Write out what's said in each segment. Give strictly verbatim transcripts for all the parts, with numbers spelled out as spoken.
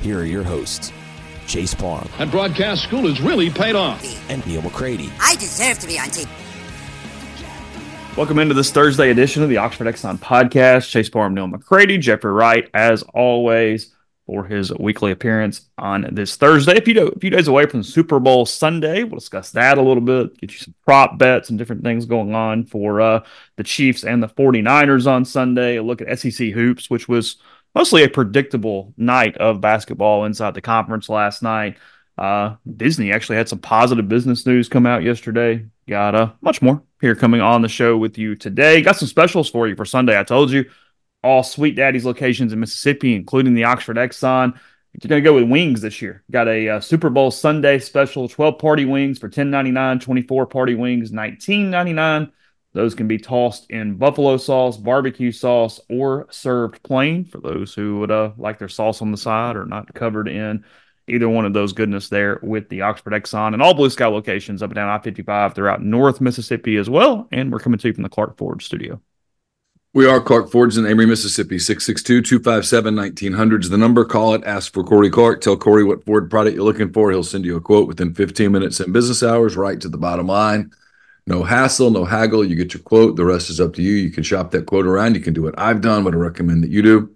here are your hosts, Chase Parham. And broadcast school has really paid off. And Neal McCready. I deserve to be on T V. Welcome into this Thursday edition of the Oxford Exxon podcast. Chase Parham, Neal McCready, Jeffrey Wright, as always, for his weekly appearance on this Thursday. A few, a few days away from Super Bowl Sunday. We'll discuss that a little bit, get you some prop bets and different things going on for uh, the Chiefs and the 49ers on Sunday. A look at S E C Hoops, which was mostly a predictable night of basketball inside the conference last night. Uh, Disney actually had some positive business news come out yesterday. Got uh, much more here coming on the show with you today. Got some specials for you for Sunday, I told you. All Sweet Daddy's locations in Mississippi, including the Oxford Exxon. You're going to go with wings this year. Got a uh, Super Bowl Sunday special, twelve-party wings for ten ninety-nine, twenty-four-party wings, nineteen ninety-nine. Those can be tossed in buffalo sauce, barbecue sauce, or served plain for those who would uh, like their sauce on the side or not covered in either one of those goodness there with the Oxford Exxon and all Blue Sky locations up and down I fifty-five throughout North Mississippi as well. And we're coming to you from the Clarke Ford studio. We are Clarke Ford's in Amory, Mississippi. six six two, two five seven, nineteen hundred is the number. Call it. Ask for Corey Clark. Tell Corey what Ford product you're looking for. He'll send you a quote within fifteen minutes in business hours, right to the bottom line. No hassle, no haggle. You get your quote. The rest is up to you. You can shop that quote around. You can do what I've done, what I recommend that you do.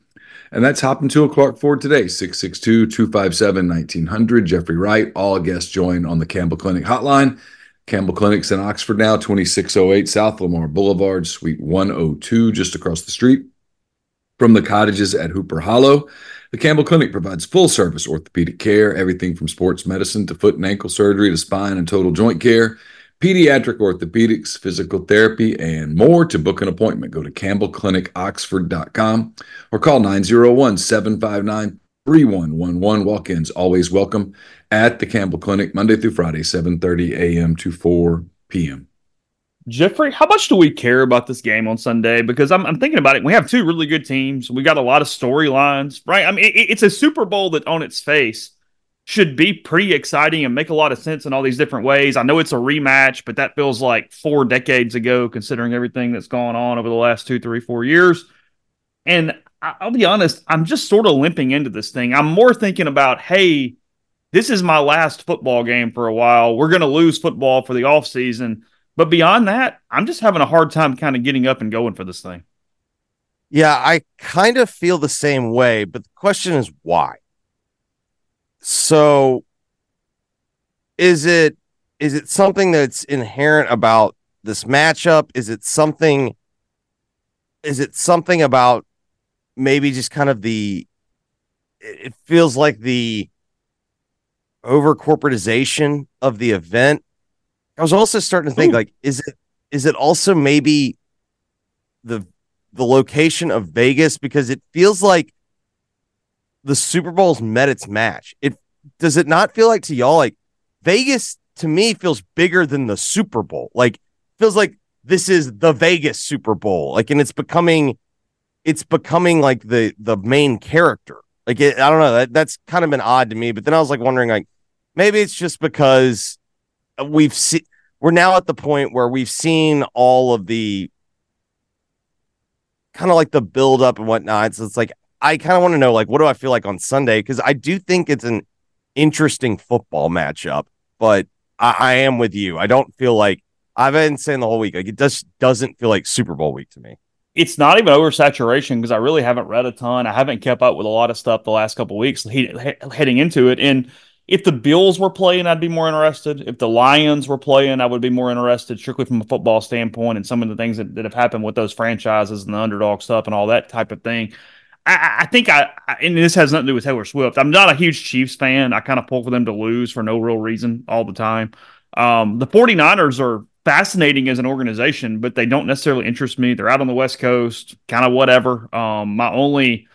And that's hopping to a Clarke Ford today. six six two, two five seven, nineteen hundred. Jeffrey Wright. All guests join on the Campbell Clinic hotline. Campbell Clinic's in Oxford now, twenty-six oh eight South Lamar Boulevard, Suite one oh two, just across the street from the cottages at Hooper Hollow. The Campbell Clinic provides full-service orthopedic care, everything from sports medicine to foot and ankle surgery to spine and total joint care, pediatric orthopedics, physical therapy, and more. To book an appointment, go to campbell clinic oxford dot com or call nine oh one, seven five nine, three one one one. Walk-ins always welcome at the Campbell Clinic, Monday through Friday, seven thirty a.m. to four p.m. Jeffrey, how much do we care about this game on Sunday? Because I'm, I'm thinking about it. We have two really good teams. We got a lot of storylines, right? I mean, it, it's a Super Bowl that on its face should be pretty exciting and make a lot of sense in all these different ways. I know it's a rematch, but that feels like four decades ago, considering everything that's gone on over the last two, three, four years. And I'll be honest, I'm just sort of limping into this thing. I'm more thinking about, hey, this is my last football game for a while. We're going to lose football for the offseason. But beyond that, I'm just having a hard time kind of getting up and going for this thing. Yeah, I kind of feel the same way, but the question is why? So is it is it something that's inherent about this matchup? Is it something is it something about maybe just kind of the, it feels like the over corporatization of the event? I was also starting to think, Ooh. like, is it, is it also maybe the, the location of Vegas? Because it feels like the Super Bowl's met its match. It does it not feel like to y'all, like Vegas to me feels bigger than the Super Bowl. Like feels like this is the Vegas Super Bowl. Like, and it's becoming, it's becoming like the the main character. Like, it, I don't know. That, that's kind of been odd to me. But then I was like wondering, like, maybe it's just because we've seen we're now at the point where we've seen all of the kind of like the buildup and whatnot. So it's like, I kind of want to know, like, what do I feel like on Sunday? Because I do think it's an interesting football matchup, but I, I am with you. I don't feel like, I've been saying the whole week, like, it just doesn't feel like Super Bowl week to me. It's not even oversaturation because I really haven't read a ton. I haven't kept up with a lot of stuff the last couple of weeks he, he, heading into it. And if the Bills were playing, I'd be more interested. If the Lions were playing, I would be more interested strictly from a football standpoint and some of the things that, that have happened with those franchises and the underdog stuff and all that type of thing. I, I think I, I, and this has nothing to do with Taylor Swift. I'm not a huge Chiefs fan. I kind of pull for them to lose for no real reason all the time. Um, the 49ers are fascinating as an organization, but they don't necessarily interest me. They're out on the West Coast, kind of whatever. Um, my only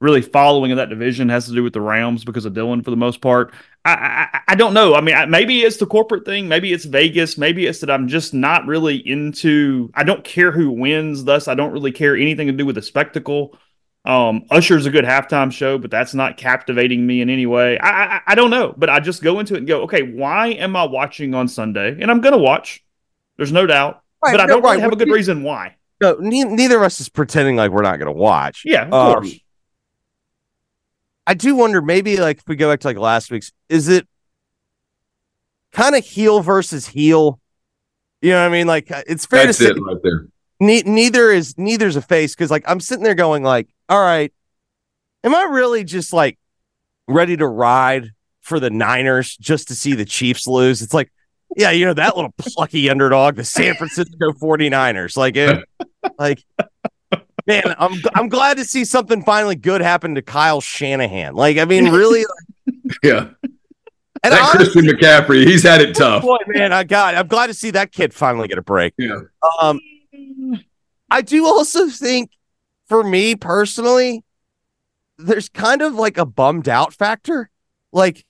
really following of that division has to do with the Rams because of Dylan for the most part. I I, I don't know. I mean, I, maybe it's the corporate thing. Maybe it's Vegas. Maybe it's that I'm just not really into, I don't care who wins. Thus, I don't really care anything to do with the spectacle. Um, Usher's a good halftime show, but that's not captivating me in any way. I, I I don't know, but I just go into it and go, okay, why am I watching on Sunday? And I'm going to watch. There's no doubt, right, but I no, don't really right. have a good reason why. No, ne- neither of us is pretending like we're not going to watch. Yeah, of um, course. I do wonder, maybe like if we go back to like last week's, is it kind of heel versus heel? You know what I mean? Like it's fair that's to say it right there. Ne- neither is neither's a face because like I'm sitting there going like, all right, am I really just like ready to ride for the Niners just to see the Chiefs lose? It's like, yeah, you know, that little plucky underdog, the San Francisco 49ers. Like, it, like, man, I'm I'm glad to see something finally good happen to Kyle Shanahan. Like, I mean, really? Like, yeah. And that honestly, Christian McCaffrey, he's had it tough. Boy, man, I got it. I'm glad to see that kid finally get a break. Yeah. Um, I do also think, for me personally, there's kind of like a bummed out factor. Like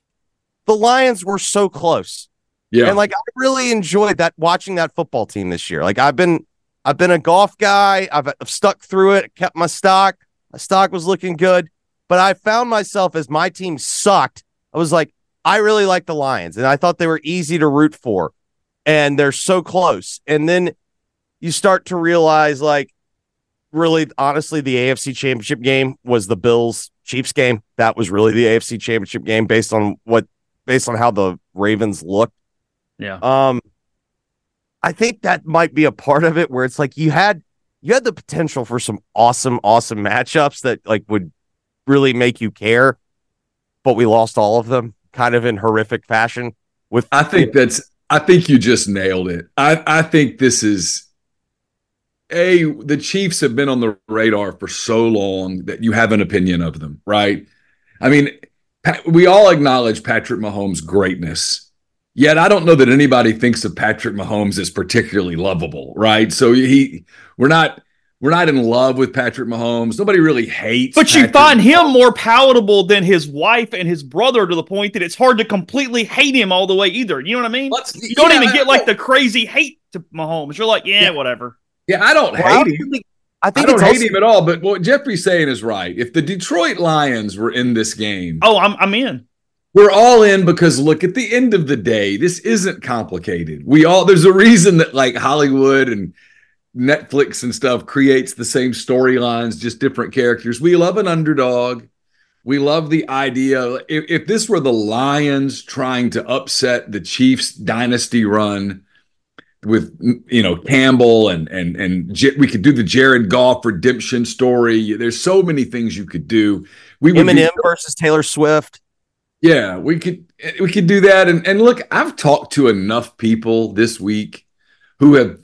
the Lions were so close. Yeah. And like, I really enjoyed that watching that football team this year. Like I've been, I've been a golf guy. I've, I've stuck through it, kept my stock. My stock was looking good, but I found myself as my team sucked. I was like, I really like the Lions and I thought they were easy to root for and they're so close. And then you start to realize like, really, honestly, the A F C Championship game was the Bills Chiefs game. That was really the A F C Championship game based on what, based on how the Ravens looked. Yeah. Um, I think that might be a part of it where it's like you had, you had the potential for some awesome, awesome matchups that like would really make you care, but we lost all of them kind of in horrific fashion. With I think that's, I think you just nailed it. I, I think this is. A, the Chiefs have been on the radar for so long that you have an opinion of them, right? I mean, we all acknowledge Patrick Mahomes' greatness, yet I don't know that anybody thinks of Patrick Mahomes as particularly lovable, right? So he, we're not, we're not in love with Patrick Mahomes. Nobody really hates, but Patrick you find Mahomes. Him more palatable than his wife and his brother to the point that it's hard to completely hate him all the way either. You know what I mean? Let's, you don't yeah, even get like the crazy hate to Mahomes. You're like, yeah, yeah. whatever. Yeah, I don't well, hate him. I, think I don't hate also- him at all, but what Jeffrey's saying is right. If the Detroit Lions were in this game... Oh, I'm I'm in. We're all in because, look, at the end of the day, this isn't complicated. We all There's a reason that, like, Hollywood and Netflix and stuff creates the same storylines, just different characters. We love an underdog. We love the idea. If, if this were the Lions trying to upset the Chiefs' dynasty run... with, you know, Campbell and and and J- we could do the Jared Goff redemption story. There's so many things you could do. We would Eminem do- versus Taylor Swift. Yeah, we could we could do that. And and look, I've talked to enough people this week who have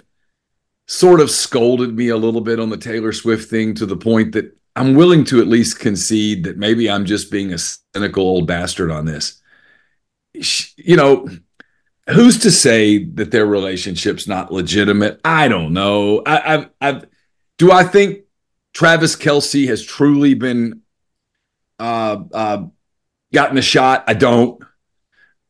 sort of scolded me a little bit on the Taylor Swift thing to the point that I'm willing to at least concede that maybe I'm just being a cynical old bastard on this. You know. Who's to say that their relationship's not legitimate? I don't know. I, I, I, do I think Travis Kelce has truly been uh, uh, gotten a shot? I don't.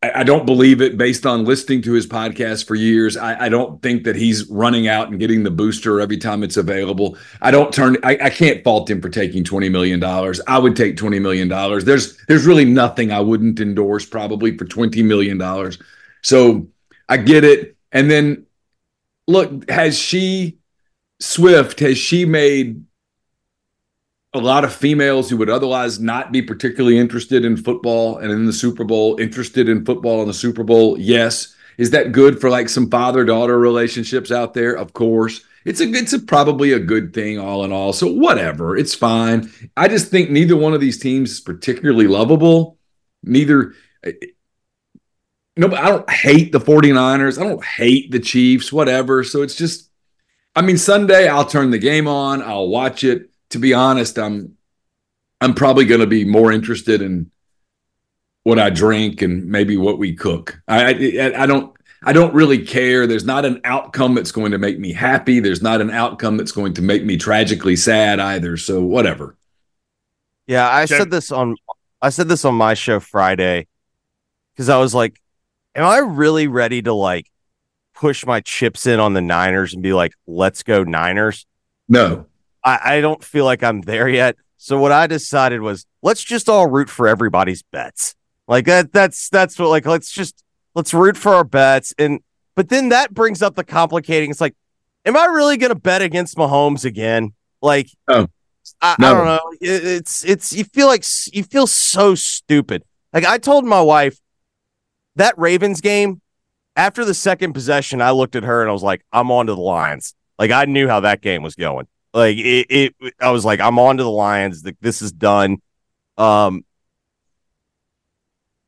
I, I don't believe it based on listening to his podcast for years. I, I don't think that he's running out and getting the booster every time it's available. I don't turn. I, I can't fault him for taking twenty million dollars. I would take twenty million dollars. There's there's really nothing I wouldn't endorse probably for twenty million dollars. So I get it. And then, look, has she, Swift, has she made a lot of females who would otherwise not be particularly interested in football and in the Super Bowl, interested in football and the Super Bowl? Yes. Is that good for like some father-daughter relationships out there? Of course. It's a it's a, probably a good thing all in all. So whatever, it's fine. I just think neither one of these teams is particularly lovable. Neither no, I don't hate the 49ers. I don't hate the Chiefs, whatever. So it's just, I mean, Sunday I'll turn the game on. I'll watch it. To be honest, I'm I'm probably going to be more interested in what I drink and maybe what we cook. I, I I don't I don't really care. There's not an outcome that's going to make me happy. There's not an outcome that's going to make me tragically sad either. So whatever. Yeah, I said this on I said this on my show Friday because I was like, am I really ready to like push my chips in on the Niners and be like, let's go Niners? No, I, I don't feel like I'm there yet. So what I decided was let's just all root for everybody's bets. Like that, that's, that's what, like, let's just, let's root for our bets. And, but then that brings up the complicating. It's like, am I really going to bet against Mahomes again? Like, no. I, no. I don't know. It, it's, it's, you feel like you feel so stupid. Like I told my wife that Ravens game after the second possession, I looked at her and I was like, I'm on to the Lions. Like I knew how that game was going. Like it, it I was like, I'm on to the Lions. Like this is done. Um,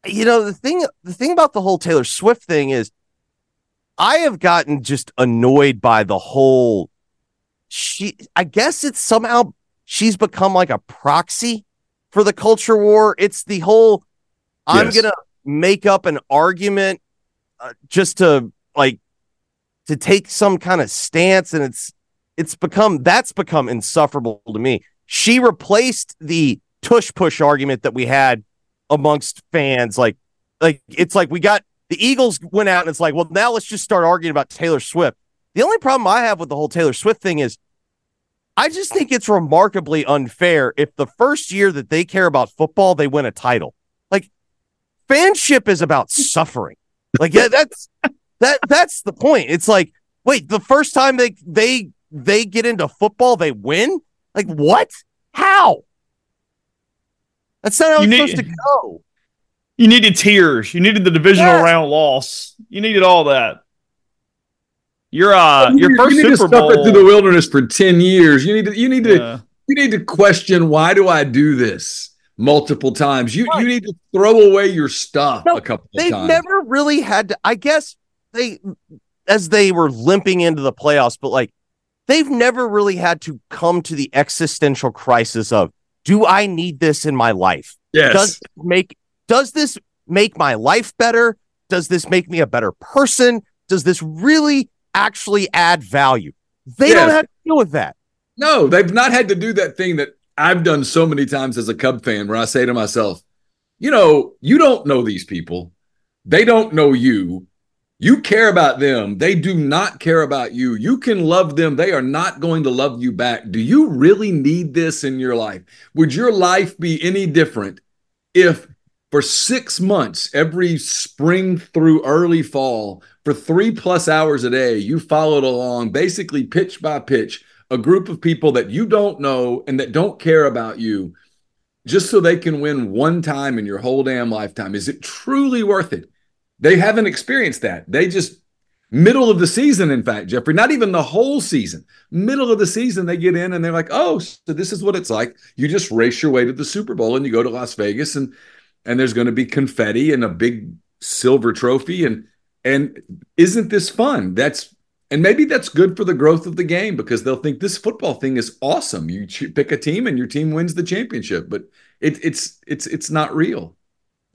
You know, the thing the thing about the whole Taylor Swift thing is I have gotten just annoyed by the whole she I guess it's somehow she's become like a proxy for the culture war. It's the whole I'm yes. going to make up an argument uh, just to like to take some kind of stance, and it's it's become that's become insufferable to me. She replaced the tush push argument that we had amongst fans, like like it's like we got the Eagles went out and it's like, well, now let's just start arguing about Taylor Swift. The only problem I have with the whole Taylor Swift thing is I just think it's remarkably unfair if the first year that they care about football, they win a title. Like fanship is about suffering. Like yeah, that's that that's the point. It's like, wait, the first time they they they get into football, they win? Like what? How? That's not how you it's need, supposed to go. You needed tears. You needed the divisional yes. round loss. You needed all that. Your uh, you your need, first you Super Bowl. You need to suffer through the wilderness for ten years. You need to. You need to. Yeah. You need to question, why do I do this multiple times? You right. you need to throw away your stuff no, a couple of times. They never really had to. I guess they, as they were limping into the playoffs, but like they've never really had to come to the existential crisis of, do I need this in my life? Yes. Does make does this make my life better? Does this make me a better person? Does this really actually add value? They yes. don't have to deal with that. No, they've not had to do that thing that I've done so many times as a Cub fan where I say to myself, you know, you don't know these people. They don't know you. You care about them. They do not care about you. You can love them. They are not going to love you back. Do you really need this in your life? Would your life be any different if for six months, every spring through early fall, for three plus hours a day, you followed along, basically pitch by pitch, a group of people that you don't know and that don't care about you, just so they can win one time in your whole damn lifetime? Is it truly worth it? They haven't experienced that. They just, middle of the season, in fact, Jeffrey, not even the whole season, middle of the season, they get in and they're like, oh, so this is what it's like. You just race your way to the Super Bowl and you go to Las Vegas and and there's going to be confetti and a big silver trophy. And and isn't this fun? That's and maybe that's good for the growth of the game because they'll think this football thing is awesome. You pick a team and your team wins the championship, but it, it's it's it's not real.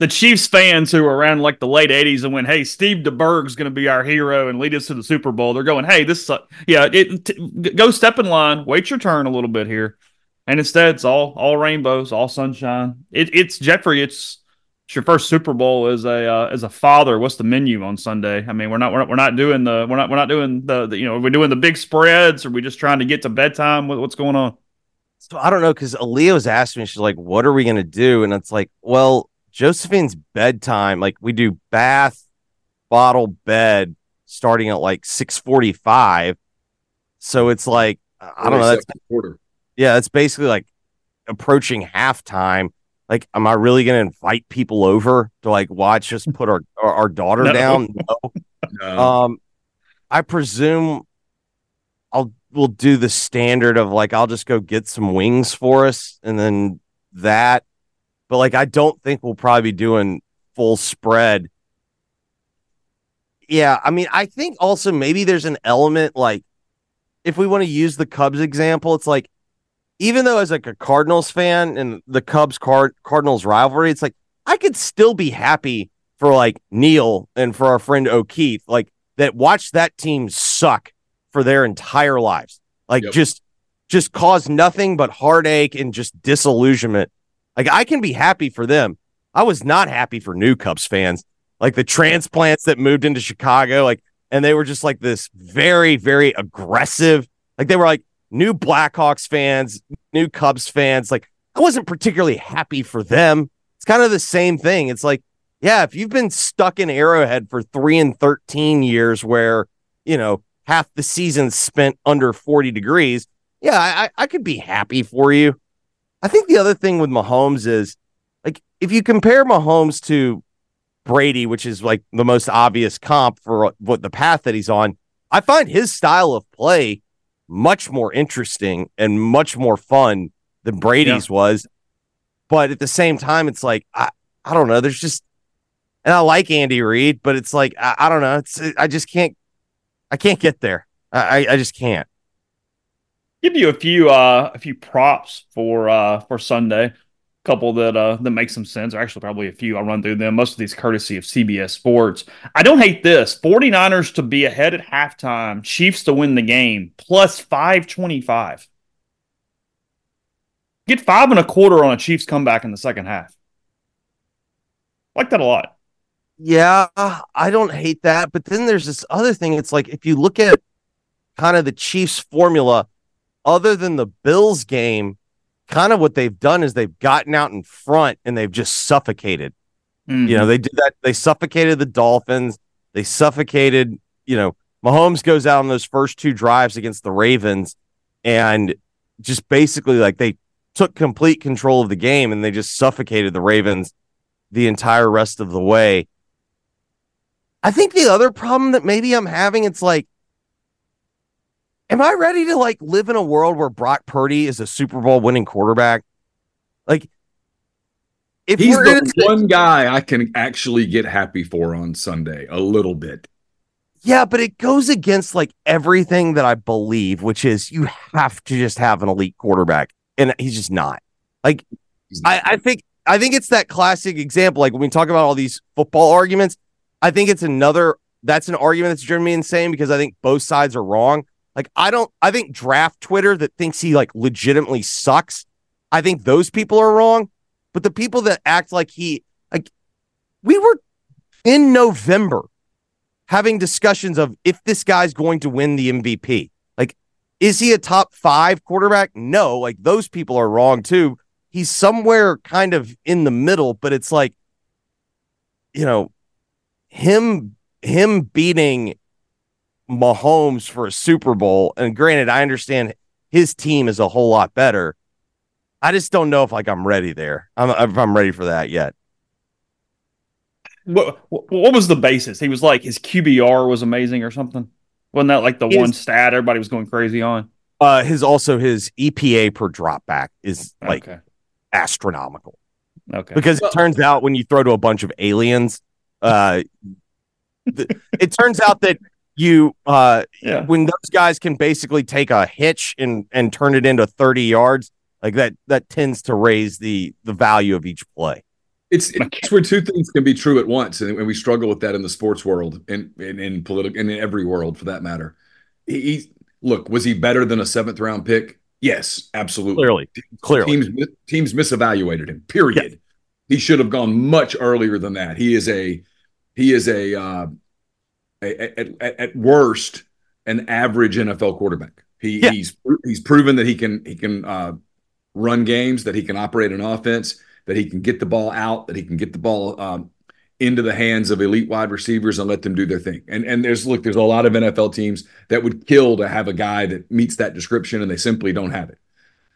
The Chiefs fans who were around like the late eighties and went, hey, Steve DeBerg's going to be our hero and lead us to the Super Bowl. They're going, hey, this sucks. Yeah, it, t- go step in line. Wait your turn a little bit here. And instead, it's all all rainbows, all sunshine. It, it's, Jeffrey, it's, it's your first Super Bowl as a uh, as a father. What's the menu on Sunday? I mean, we're not we're not, we're not doing the we're not we're not doing the, the you know, are we doing the big spreads? Are we just trying to get to bedtime? What, what's going on? So I don't know, because Aaliyah was asking me, she's like, what are we going to do? And it's like, well, Josephine's bedtime, like we do bath, bottle, bed, starting at like six forty-five. So it's like, I don't know. That's, quarter. Yeah, it's basically like approaching halftime. Like, am I really going to invite people over to like watch just put our, our, our daughter no. down? No. no. Um, I presume I'll we'll do the standard of like, I'll just go get some wings for us and then that. But like, I don't think we'll probably be doing full spread. Yeah, I mean, I think also maybe there's an element like if we want to use the Cubs example, it's like, even though as like a Cardinals fan and the Cubs Card- Cardinals rivalry, it's like I could still be happy for like Neal and for our friend O'Keefe, like that watched that team suck for their entire lives, like yep. just just cause nothing but heartache and just disillusionment. Like I can be happy for them. I was not happy for new Cubs fans, like the transplants that moved into Chicago, like and they were just like this very very aggressive, like they were like. New Blackhawks fans, new Cubs fans, like I wasn't particularly happy for them. It's kind of the same thing. It's like, yeah, if you've been stuck in Arrowhead for three and thirteen years where, you know, half the season spent under forty degrees, yeah, I, I could be happy for you. I think the other thing with Mahomes is, like, if you compare Mahomes to Brady, which is like the most obvious comp for what the path that he's on, I find his style of play much more interesting and much more fun than Brady's yeah. was. But at the same time, it's like, I, I don't know. There's just, and I like Andy Reid, but it's like, I, I don't know. It's, I just can't, I can't get there. I, I just can't. Give you a few, uh, a few props for, uh, for Sunday, a couple that, uh, that make some sense. Or actually probably a few. I'll run through them. Most of these courtesy of C B S Sports. I don't hate this. 49ers to be ahead at halftime. Chiefs to win the game. Plus five twenty-five. Get five and a quarter on a Chiefs comeback in the second half. Like that a lot. Yeah, I don't hate that. But then there's this other thing. It's like if you look at kind of the Chiefs formula, other than the Bills game, kind of what they've done is they've gotten out in front and they've just suffocated. Mm-hmm. You know, they did that. They suffocated the Dolphins. They suffocated, you know, Mahomes goes out on those first two drives against the Ravens and just basically like they took complete control of the game and they just suffocated the Ravens the entire rest of the way. I think the other problem that maybe I'm having, it's like, am I ready to like live in a world where Brock Purdy is a Super Bowl winning quarterback? Like, if he's the one guy I can actually get happy for on Sunday a little bit. Yeah, but it goes against like everything that I believe, which is you have to just have an elite quarterback, and he's just not. Like, I, I think I think it's that classic example. Like when we talk about all these football arguments, I think it's another. That's an argument that's driven me insane because I think both sides are wrong. Like, I don't, I think draft Twitter that thinks he like legitimately sucks, I think those people are wrong. But the people that act like he, like, we were in November having discussions of if this guy's going to win the M V P. Like, is he a top five quarterback? No, like, those people are wrong too. He's somewhere kind of in the middle, but it's like, you know, him, him beating Mahomes for a Super Bowl, and granted, I understand his team is a whole lot better. I just don't know if like I'm ready there. I'm if I'm ready for that yet. What what was the basis? He was like his Q B R was amazing or something. Wasn't that like the his, one stat everybody was going crazy on? Uh, his also his E P A per drop back is like okay. astronomical. Okay, because it turns out when you throw to a bunch of aliens, uh, the, it turns out that. You, uh, yeah. when those guys can basically take a hitch and, and turn it into thirty yards, like that, that tends to raise the, the value of each play. It's, it's where two things can be true at once. And we struggle with that in the sports world and in political and in every world for that matter. He, he look, was he better than a seventh round pick? Yes, absolutely. Clearly, clearly. Teams, teams misevaluated him, period. Yes. He should have gone much earlier than that. He is a, he is a, uh, At, at, at worst, an average N F L quarterback. He, yeah. He's he's proven that he can he can uh, run games, that he can operate an offense, that he can get the ball out, that he can get the ball um, into the hands of elite wide receivers and let them do their thing. And and there's, look, there's a lot of N F L teams that would kill to have a guy that meets that description, and they simply don't have it.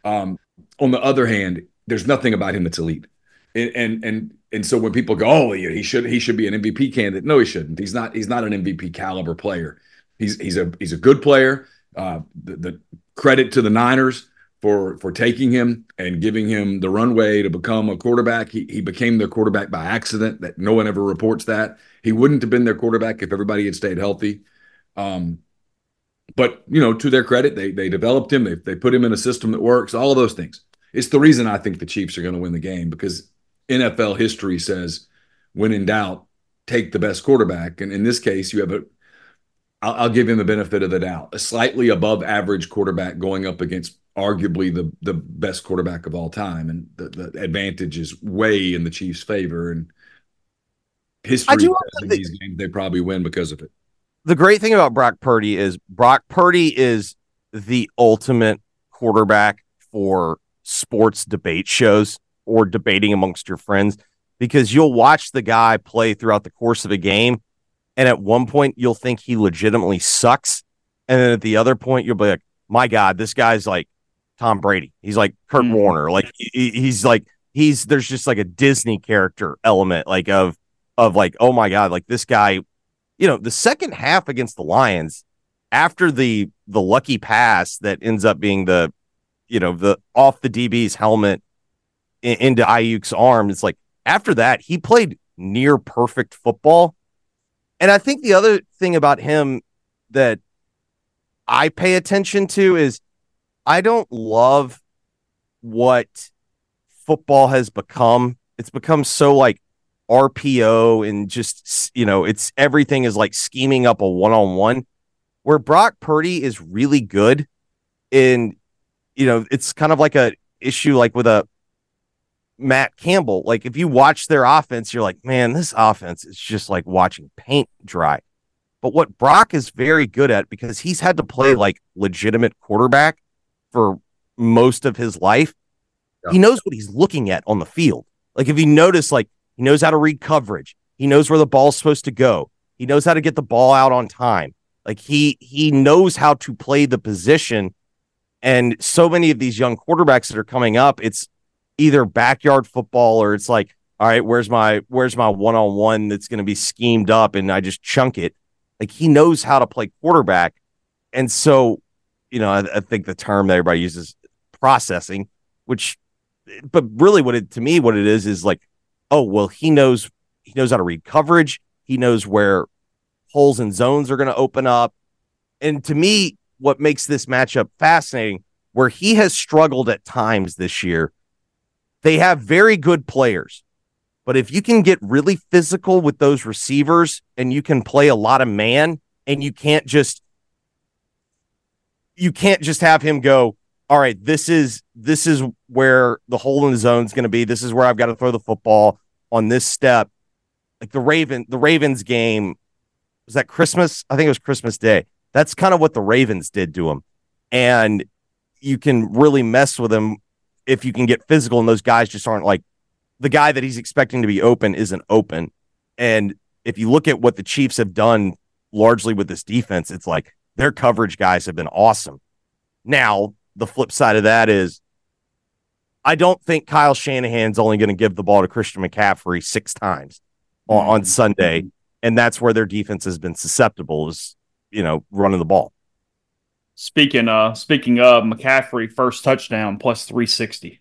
Um, on the other hand, there's nothing about him that's elite. And and and, and so when people go, oh, he should he should be an M V P candidate. No, he shouldn't. He's not he's not an M V P caliber player. He's he's a he's a good player. Uh, the, the credit to the Niners for for taking him and giving him the runway to become a quarterback. He he became their quarterback by accident. That no one ever reports that. He wouldn't have been their quarterback if everybody had stayed healthy. Um, but you know, to their credit, they they developed him. They they put him in a system that works. All of those things. It's the reason I think the Chiefs are going to win the game, because N F L history says, when in doubt, take the best quarterback. And in this case, you have a. I'll, I'll give him the benefit of the doubt. A slightly above average quarterback going up against arguably the the best quarterback of all time, and the, the advantage is way in the Chiefs' favor. And history, I do think these games they probably win because of it. The great thing about Brock Purdy is Brock Purdy is the ultimate quarterback for sports debate shows or debating amongst your friends, because you'll watch the guy play throughout the course of a game, and at one point you'll think he legitimately sucks, and then at the other point you'll be like, my God, this guy's like Tom Brady. He's like Kurt mm-hmm. Warner. Like he, he's like he's there's just like a Disney character element, like of of like, oh my God, like this guy. You know, the second half against the Lions, after the the lucky pass that ends up being the, you know, the off the D B's helmet in, into Ayuk's arm. It's like after that he played near perfect football. And I think the other thing about him that I pay attention to is, I don't love what football has become. It's become so like R P O and just, you know, it's everything is like scheming up a one-on-one, where Brock Purdy is really good. And, you know, it's kind of like a issue like with a Matt Campbell. Like if you watch their offense, you're like, man, this offense is just like watching paint dry. But what Brock is very good at, because he's had to play like legitimate quarterback for most of his life, yeah. He knows what he's looking at on the field. Like if you notice, like he knows how to read coverage. He knows where the ball's supposed to go. He knows how to get the ball out on time. Like he, he knows how to play the position. And so many of these young quarterbacks that are coming up, it's either backyard football, or it's like, all right, where's my, where's my one-on-one that's going to be schemed up and I just chunk it. Like he knows how to play quarterback. And so, you know, I, I think the term that everybody uses, processing, which, but really what it, to me, what it is, is like, oh, well, he knows, he knows how to read coverage. He knows where holes and zones are going to open up. And to me, what makes this matchup fascinating, where he has struggled at times this year, they have very good players, but if you can get really physical with those receivers and you can play a lot of man, and you can't just, you can't just have him go, all right, this is this is where the hole in the zone is going to be. This is where I've got to throw the football on this step. Like the Raven, the Ravens game, was that Christmas? I think it was Christmas Day. That's kind of what the Ravens did to him. And you can really mess with him if you can get physical, and those guys just aren't, like the guy that he's expecting to be open isn't open. And if you look at what the Chiefs have done largely with this defense, it's like, their coverage guys have been awesome. Now, the flip side of that is, I don't think Kyle Shanahan's only going to give the ball to Christian McCaffrey six times on, on Sunday, and that's where their defense has been susceptible, is, you know, running the ball. Speaking uh, speaking of McCaffrey, first touchdown, plus three sixty.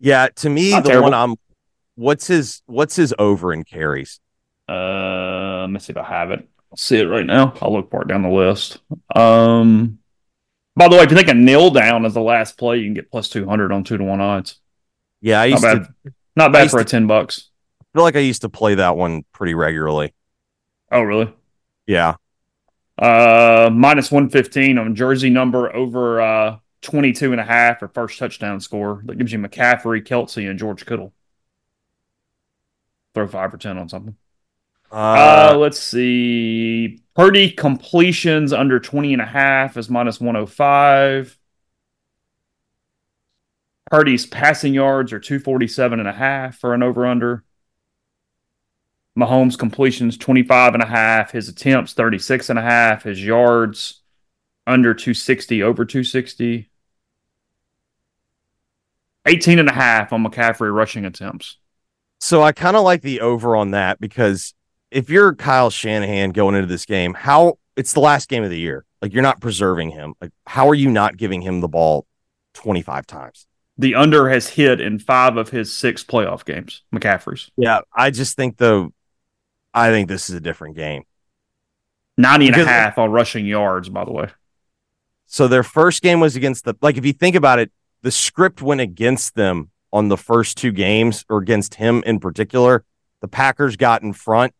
Yeah, to me, Not the terrible. one I'm what's his what's his over in carries? Uh, let me see if I have it. See it right now. I'll look part down the list. Um, by the way, if you think a nil down is the last play, you can get plus two hundred on two to one odds. Yeah, I used not bad, to not bad for a ten bucks. I feel like I used to play that one pretty regularly. Oh, really? Yeah. Uh, minus one fifteen on jersey number over uh twenty two and a half for first touchdown score. That gives you McCaffrey, Kelsey, and George Kittle. Throw five or ten on something. Uh, uh, let's see. Purdy completions under twenty and a half is minus one oh five. Purdy's passing yards are two forty-seven and a half for an over under. Mahomes' completions twenty-five and a half, his attempts thirty-six and a half, his yards under two sixty, over two sixty. eighteen and a half on McCaffrey rushing attempts. So I kind of like the over on that, because if you're Kyle Shanahan going into this game, how it's the last game of the year. Like, you're not preserving him. Like, how are you not giving him the ball twenty-five times? The under has hit in five of his six playoff games, McCaffrey's. Yeah, I just think, though, I think this is a different game. ninety and a half on rushing yards, by the way. So their first game was against the, like, if you think about it, the script went against them on the first two games, or against him in particular. The Packers got in front,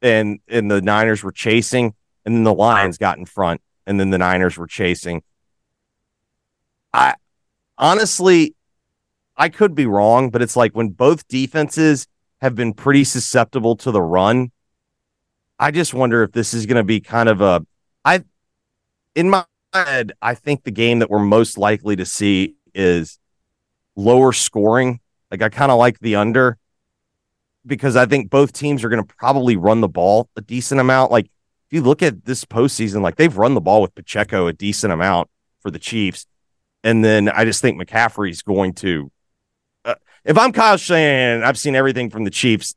and, and the Niners were chasing, and then the Lions got in front, and then the Niners were chasing. I... Honestly, I could be wrong, but it's like when both defenses have been pretty susceptible to the run, I just wonder if this is going to be kind of a... I, in my head, I think the game that we're most likely to see is lower scoring. Like, I kind of like the under, because I think both teams are going to probably run the ball a decent amount. Like, if you look at this postseason, like, they've run the ball with Pacheco a decent amount for the Chiefs. And then I just think McCaffrey's going to... Uh, if I'm Kyle Shanahan, I've seen everything from the Chiefs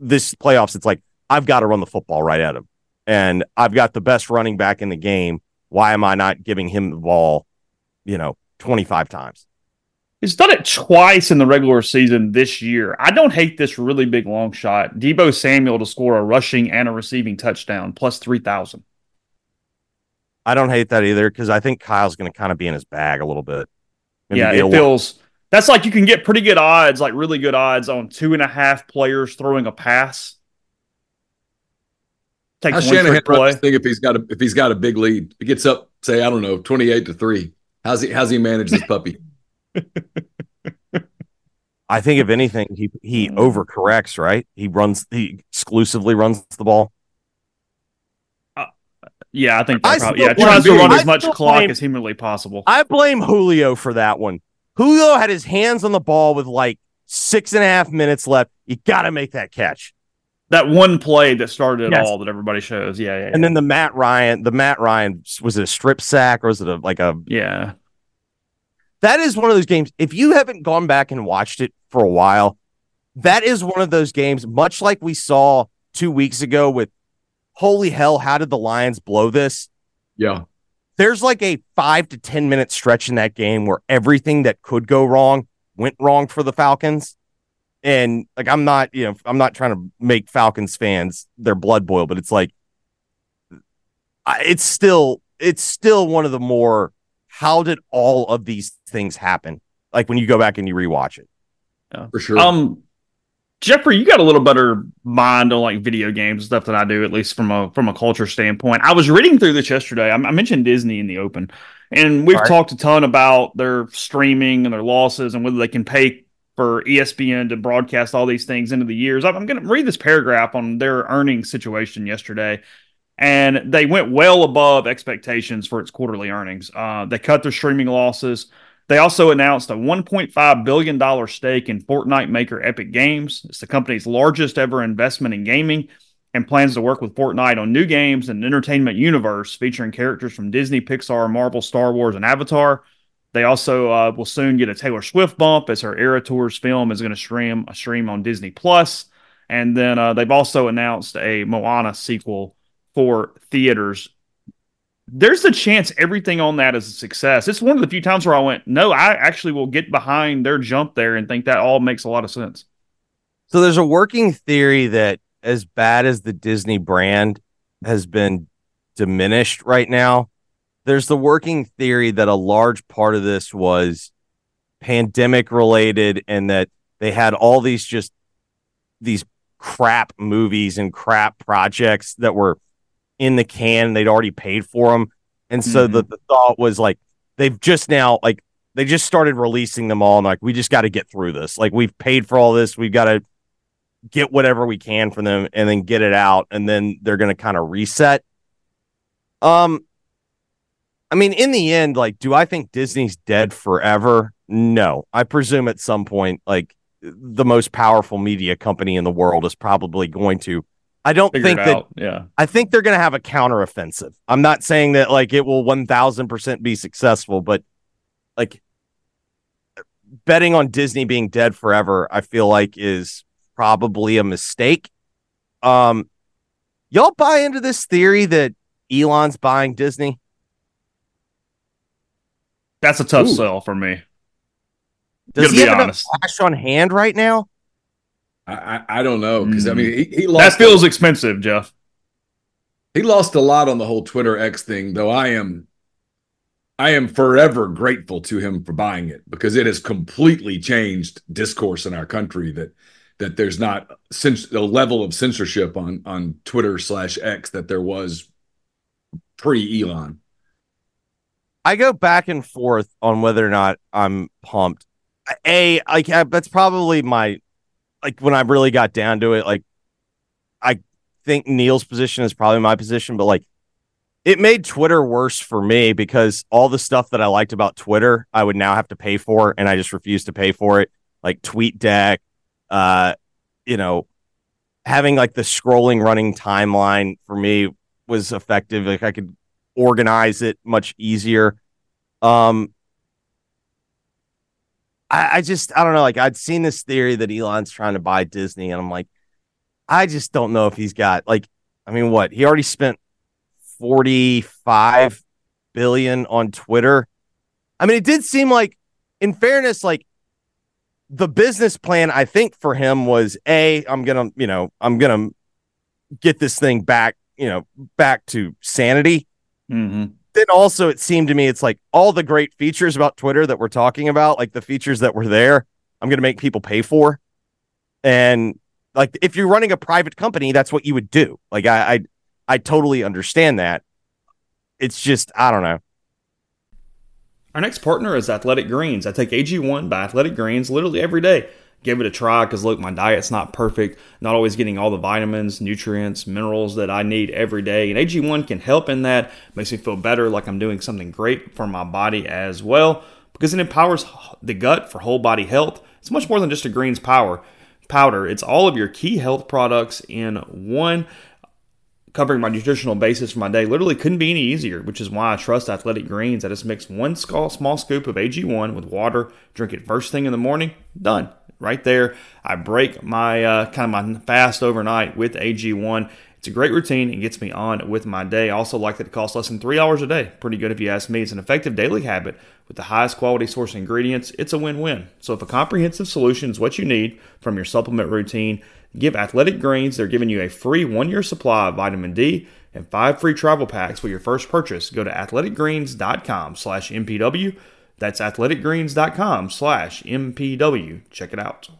this playoffs. It's like, I've got to run the football right at him. And I've got the best running back in the game. Why am I not giving him the ball, you know, twenty-five times? He's done it twice in the regular season this year. I don't hate this really big long shot. Deebo Samuel to score a rushing and a receiving touchdown, plus three thousand. I don't hate that either, because I think Kyle's going to kind of be in his bag a little bit. Maybe yeah, it feels... That's like you can get pretty good odds, like really good odds on two and a half players throwing a pass. Takes How one Shanahan play. This thing if he's got a, if he's got a big lead. It gets up, say, I don't know, twenty-eight to three. How's he, how's he manage this puppy? I think if anything, he, he overcorrects, right? He runs, he exclusively runs the ball. Yeah, I think that probably yeah, tries to run as much clock blame, as humanly possible. I blame Julio for that one. Julio had his hands on the ball with like six and a half minutes left. You got to make that catch. That one play that started it yes. all that everybody shows. Yeah, yeah, yeah. And then the Matt Ryan, the Matt Ryan, was it a strip sack or was it a, like a... Yeah. That is one of those games. If you haven't gone back and watched it for a while, that is one of those games, much like we saw two weeks ago with, holy hell, how did the Lions blow this? Yeah. There's like a five to ten minute stretch in that game where everything that could go wrong went wrong for the Falcons. And like, I'm not, you know, I'm not trying to make Falcons fans their blood boil, but it's like, it's still, it's still one of the more, how did all of these things happen? Like when you go back and you rewatch it. Yeah. For sure. Um, Jeffrey, you got a little better mind on like video games and stuff than I do, at least from a from a culture standpoint. I was reading through this yesterday. I, I mentioned Disney in the open, and we've All right. talked a ton about their streaming and their losses and whether they can pay for E S P N to broadcast all these things into the years. I'm, I'm going to read this paragraph on their earnings situation yesterday, and they went well above expectations for its quarterly earnings. Uh, they cut their streaming losses. They also announced a one point five billion dollars stake in Fortnite maker Epic Games. It's the company's largest ever investment in gaming, and plans to work with Fortnite on new games and an entertainment universe featuring characters from Disney, Pixar, Marvel, Star Wars, and Avatar. They also uh, will soon get a Taylor Swift bump as her Eras Tours film is going to stream a stream on Disney Plus. And then uh, they've also announced a Moana sequel for theaters. There's a chance everything on that is a success. It's one of the few times where I went, no, I actually will get behind their jump there and think that all makes a lot of sense. So there's a working theory that as bad as the Disney brand has been diminished right now, there's the working theory that a large part of this was pandemic related, and that they had all these just these crap movies and crap projects that were in the can. They'd already paid for them, and so mm-hmm. the, the thought was like, they've just now like they just started releasing them all, and like, we just got to get through this, like we've paid for all this, we've got to get whatever we can from them and then get it out, and then they're going to kind of reset. um I mean, in the end, like, do I think Disney's dead forever? No. I presume at some point, like, the most powerful media company in the world is probably going to, I don't Figure think that, yeah. I think they're going to have a counteroffensive. I'm not saying that like it will one thousand percent be successful, but like betting on Disney being dead forever, I feel like is probably a mistake. Um, y'all buy into this theory that Elon's buying Disney? That's a tough Ooh. sell for me. Does he have enough cash on hand right now? I, I don't know, because mm. I mean, he, he lost. That feels a, expensive, Jeff. He lost a lot on the whole Twitter X thing, though. I am, I am forever grateful to him for buying it, because it has completely changed discourse in our country. That that there's not cens- the level of censorship on on Twitter slash X that there was pre Elon. I go back and forth on whether or not I'm pumped. A, like that's probably my. Like when I really got down to it, like I think Neil's position is probably my position, but like it made Twitter worse for me, because all the stuff that I liked about Twitter, I would now have to pay for, and I just refused to pay for it. Like TweetDeck, uh, you know, having like the scrolling running timeline for me was effective. Like I could organize it much easier. Um, I just, I don't know, like I'd seen this theory that Elon's trying to buy Disney, and I'm like, I just don't know if he's got, like, I mean, what? He already spent forty-five billion dollars on Twitter. I mean, it did seem like, in fairness, like the business plan, I think for him was, A, I'm going to, you know, I'm going to get this thing back, you know, back to sanity. Mm-hmm. Then also it seemed to me it's like all the great features about Twitter that we're talking about, like the features that were there, I'm going to make people pay for. And like if you're running a private company, that's what you would do. Like I I, I totally understand that. It's just, I don't know. Our next partner is Athletic Greens. I take A G one by Athletic Greens literally every day. Give it a try because, look, my diet's not perfect. Not always getting all the vitamins, nutrients, minerals that I need every day. And A G one can help in that. Makes me feel better, like I'm doing something great for my body as well, because it empowers the gut for whole body health. It's much more than just a greens power powder. It's all of your key health products in one, covering my nutritional basis for my day. Literally couldn't be any easier, which is why I trust Athletic Greens. I just mix one small, small scoop of A G one with water, drink it first thing in the morning, done. Right there, I break my uh, kind of my fast overnight with A G one. It's a great routine and gets me on with my day. I also like that it costs less than three hours a day. Pretty good if you ask me. It's an effective daily habit with the highest quality source ingredients. It's a win-win. So if a comprehensive solution is what you need from your supplement routine, give Athletic Greens. They're giving you a free one-year supply of vitamin D and five free travel packs with your first purchase. Go to athletic greens dot com slash M P W. That's athletic greens dot com slash M P W. Check it out.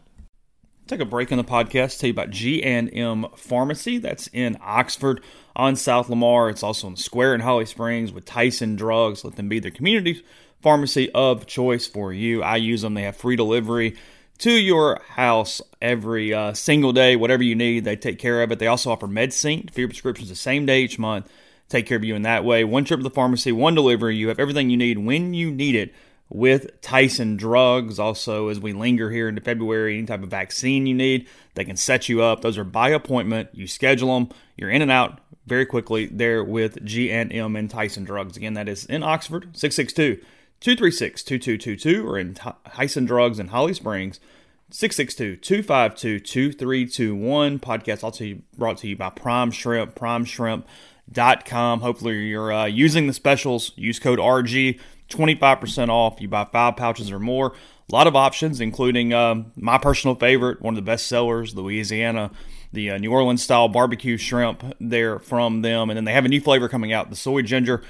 Take a break in the podcast, tell you about G and M Pharmacy. That's in Oxford on South Lamar. It's also on the Square in Holly Springs with Tyson Drugs. Let them be their community pharmacy of choice for you. I use them. They have free delivery to your house every uh, single day. Whatever you need, they take care of it. They also offer MedSync for your prescriptions the same day each month. Take care of you in that way. One trip to the pharmacy, one delivery. You have everything you need when you need it with Tyson Drugs. Also, as we linger here into February, any type of vaccine you need, they can set you up. Those are by appointment. You schedule them. You're in and out very quickly there with G and M and Tyson Drugs. Again, that is in Oxford, six six two, two three six, two two two two, or in Tyson Drugs in Holly Springs, six six two, two five two, two three two one. Podcast also brought to you by Prime Shrimp, prime shrimp dot com. Hopefully you're uh, using the specials. Use code R G. twenty-five percent off. You buy five pouches or more. A lot of options, including um, my personal favorite, one of the best sellers, Louisiana, the uh, New Orleans-style barbecue shrimp there from them. And then they have a new flavor coming out, the soy ginger.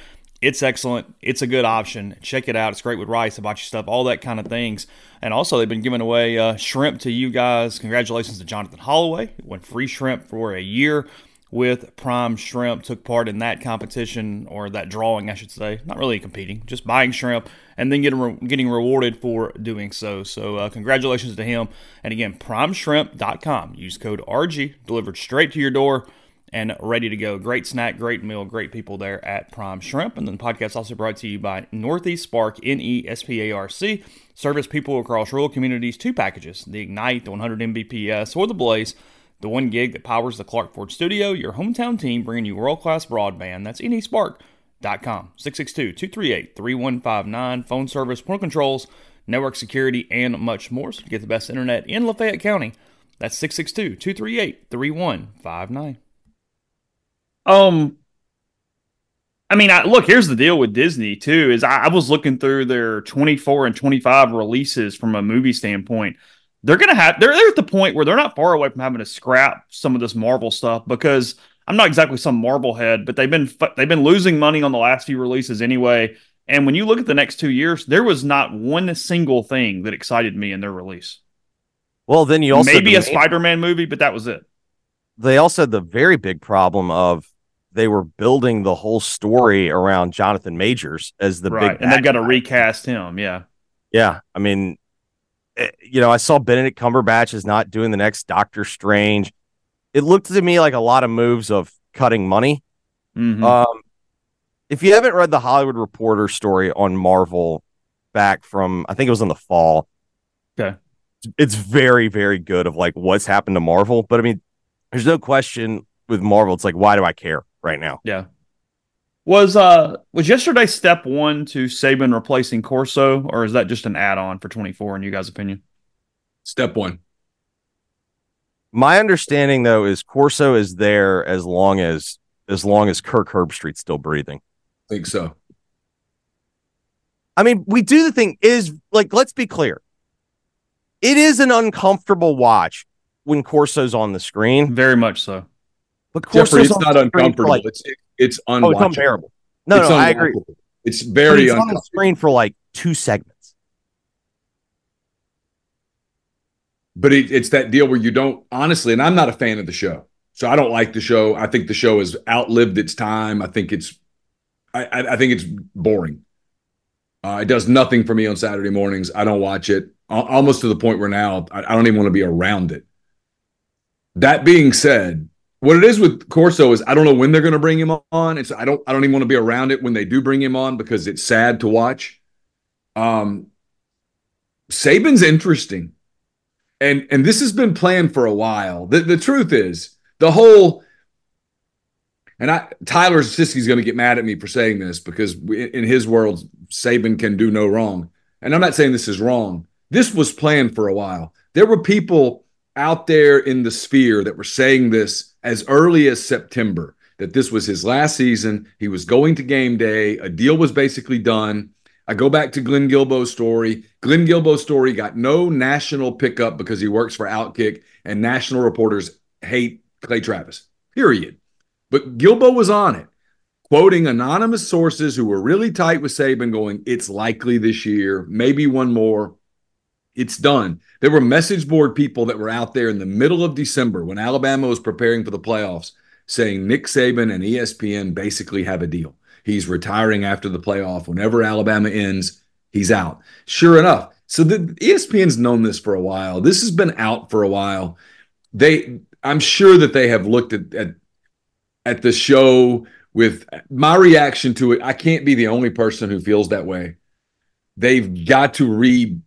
It's excellent. It's a good option. Check it out. It's great with rice, hibachi stuff, all that kind of things. And also, they've been giving away uh, shrimp to you guys. Congratulations to Jonathan Holloway. Won free shrimp for a year with Prime Shrimp, took part in that competition, or that drawing, I should say. Not really competing, just buying shrimp and then getting, re- getting rewarded for doing so. So uh, congratulations to him. And again, prime shrimp dot com. Use code R G, delivered straight to your door. and ready to go. Great snack, great meal, great people there at Prime Shrimp. And then the podcast also brought to you by Northeast Spark, N E S P A R C. Service people across rural communities, two packages, the Ignite, the one hundred megabits per second, or the Blaze, the one gig that powers the Clarke Ford studio, your hometown team bringing you world-class broadband. That's N E spark dot com, six six two, two three eight, three one five nine, phone service, point controls, network security, and much more. So you get the best internet in Lafayette County. That's six six two, two three eight, three one five nine. Um, I mean, I, look, here's the deal with Disney, too, is I, I was looking through their twenty-four and twenty-five releases from a movie standpoint. They're going to have, they're, they're at the point where they're not far away from having to scrap some of this Marvel stuff, because I'm not exactly some Marvel head, but they've been, they've been losing money on the last few releases anyway. And when you look at the next two years, there was not one single thing that excited me in their release. Well, then you also maybe a Spider-Man movie, but that was it. They also had the very big problem of, they were building the whole story around Jonathan Majors as the right. big, and they've got to recast him. Yeah, yeah. I mean, it, you know, I saw Benedict Cumberbatch is not doing the next Doctor Strange. It looked to me like a lot of moves of cutting money. Mm-hmm. Um, if you haven't read the Hollywood Reporter story on Marvel back from, I think it was in the fall. Okay, it's very, very good of like what's happened to Marvel. But I mean, there's no question with Marvel. It's like, why do I care right now? Yeah. Was uh was yesterday step one to Saban replacing Corso, or is that just an add-on for twenty-four in you guys' opinion? Step one. My understanding though is Corso is there as long as as long as Kirk Herbstreit's still breathing. I think so. I mean, we do the thing is like, let's be clear. It is an uncomfortable watch when Corso's on the screen. Very much so. But Jeffrey, it's not uncomfortable. Like, it's it, it's unwatchable. Oh, it's unbearable. No, it's no, I agree. It's very it's uncomfortable. It's on the screen for like two segments. But it, it's that deal where you don't, honestly, and I'm not a fan of the show. So I don't like the show. I think the show has outlived its time. I think it's, I, I, I think it's boring. Uh, it does nothing for me on Saturday mornings. I don't watch it. Almost to the point where now I, I don't even want to be around it. That being said, what it is with Corso is I don't know when they're going to bring him on. It's I don't I don't even want to be around it when they do bring him on because it's sad to watch. Um, Saban's interesting, and and this has been planned for a while. The the truth is the whole, and I Tyler Siske's going to get mad at me for saying this because we, in his world Saban can do no wrong, and I'm not saying this is wrong. This was planned for a while. There were people out there in the sphere that were saying this as early as September, that this was his last season. He was going to game day. A deal was basically done. I go back to Glenn Gilbo's story. Glenn Gilbo's story got no national pickup because he works for Outkick, and national reporters hate Clay Travis, period. But Gilbo was on it, quoting anonymous sources who were really tight with Saban going, it's likely this year, maybe one more. It's done. There were message board people that were out there in the middle of December when Alabama was preparing for the playoffs saying Nick Saban and E S P N basically have a deal. He's retiring after the playoff. Whenever Alabama ends, he's out. Sure enough. So the E S P N's known this for a while. This has been out for a while. They, I'm sure that they have looked at, at, at the show with my reaction to it. I can't be the only person who feels that way. They've got to re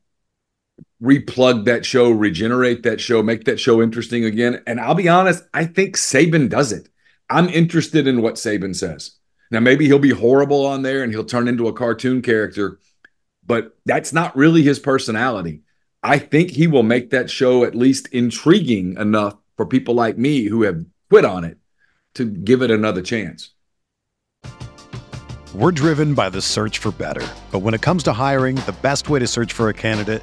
replug that show, regenerate that show, make that show interesting again. And I'll be honest, I think Saban does it. I'm interested in what Saban says. Now, maybe he'll be horrible on there and he'll turn into a cartoon character, but that's not really his personality. I think he will make that show at least intriguing enough for people like me who have quit on it to give it another chance. We're driven by the search for better, but when it comes to hiring, the best way to search for a candidate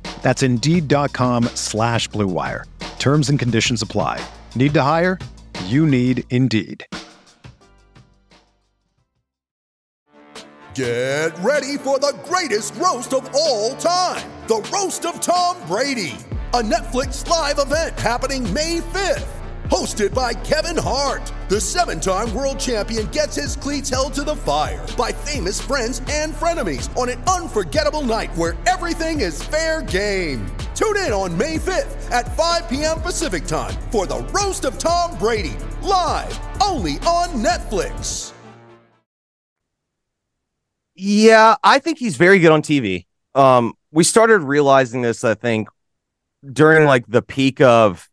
That's Indeed.com slash Blue Wire. Terms and conditions apply. Need to hire? You need Indeed. Get ready for the greatest roast of all time. The Roast of Tom Brady. A Netflix live event happening May fifth. Hosted by Kevin Hart, the seven-time world champion gets his cleats held to the fire by famous friends and frenemies on an unforgettable night where everything is fair game. Tune in on May fifth at five p.m. Pacific time for The Roast of Tom Brady, live only on Netflix. Yeah, I think he's very good on T V. Um, we started realizing this, I think, during like the peak of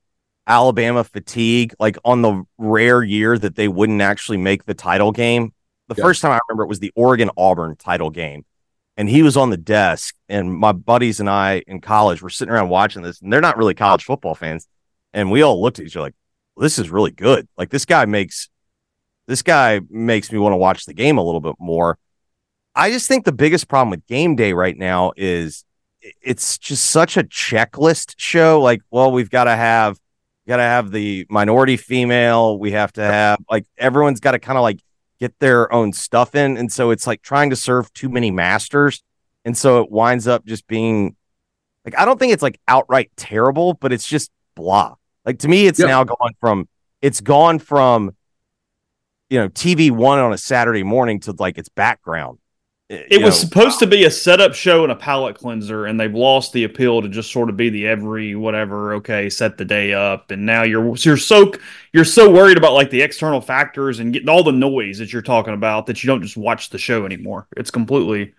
Alabama fatigue, like on the rare year that they wouldn't actually make the title game. The yeah. first time I remember it was the Oregon-Auburn title game, and he was on the desk, and my buddies and I in college were sitting around watching this, and they're not really college football fans, and we all looked at each other like, well, this is really good. Like, this guy makes this guy makes me want to watch the game a little bit more. I just think the biggest problem with game day right now is it's just such a checklist show. Like, well, we've got to have got to have the minority female, we have to have, like, everyone's got to kind of like get their own stuff in, and so it's like trying to serve too many masters, and so it winds up just being like, I don't think it's like outright terrible, but it's just blah. Like, to me, it's yep. now gone from it's gone from you know T V one on a Saturday morning to like its background. It, it was know, supposed to be a setup show and a palate cleanser, and they've lost the appeal to just sort of be the every whatever. Okay, set the day up, and now you're you're so you're so worried about like the external factors and getting all the noise that you're talking about that you don't just watch the show anymore. It's completely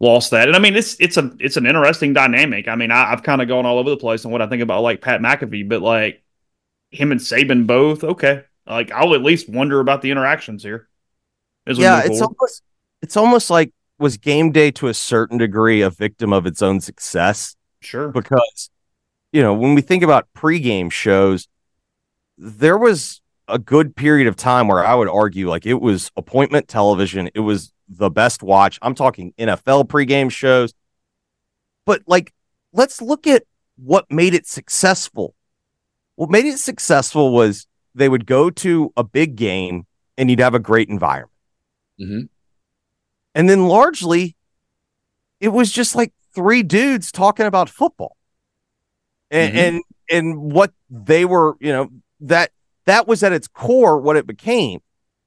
lost that, and I mean it's it's a it's an interesting dynamic. I mean I, I've kind of gone all over the place on what I think about like Pat McAfee, but like him and Saban both okay. Like I'll at least wonder about the interactions here. Yeah, it's forward. almost it's almost like. Was game day to a certain degree a victim of its own success? Sure. Because, you know, when we think about pregame shows, there was a good period of time where I would argue like it was appointment television. It was the best watch. I'm talking N F L pregame shows. But like, let's look at what made it successful. What made it successful was they would go to a big game and you'd have a great environment. Mm-hmm. And then largely, it was just like three dudes talking about football, and mm-hmm. and and what they were, you know, that that was at its core what it became,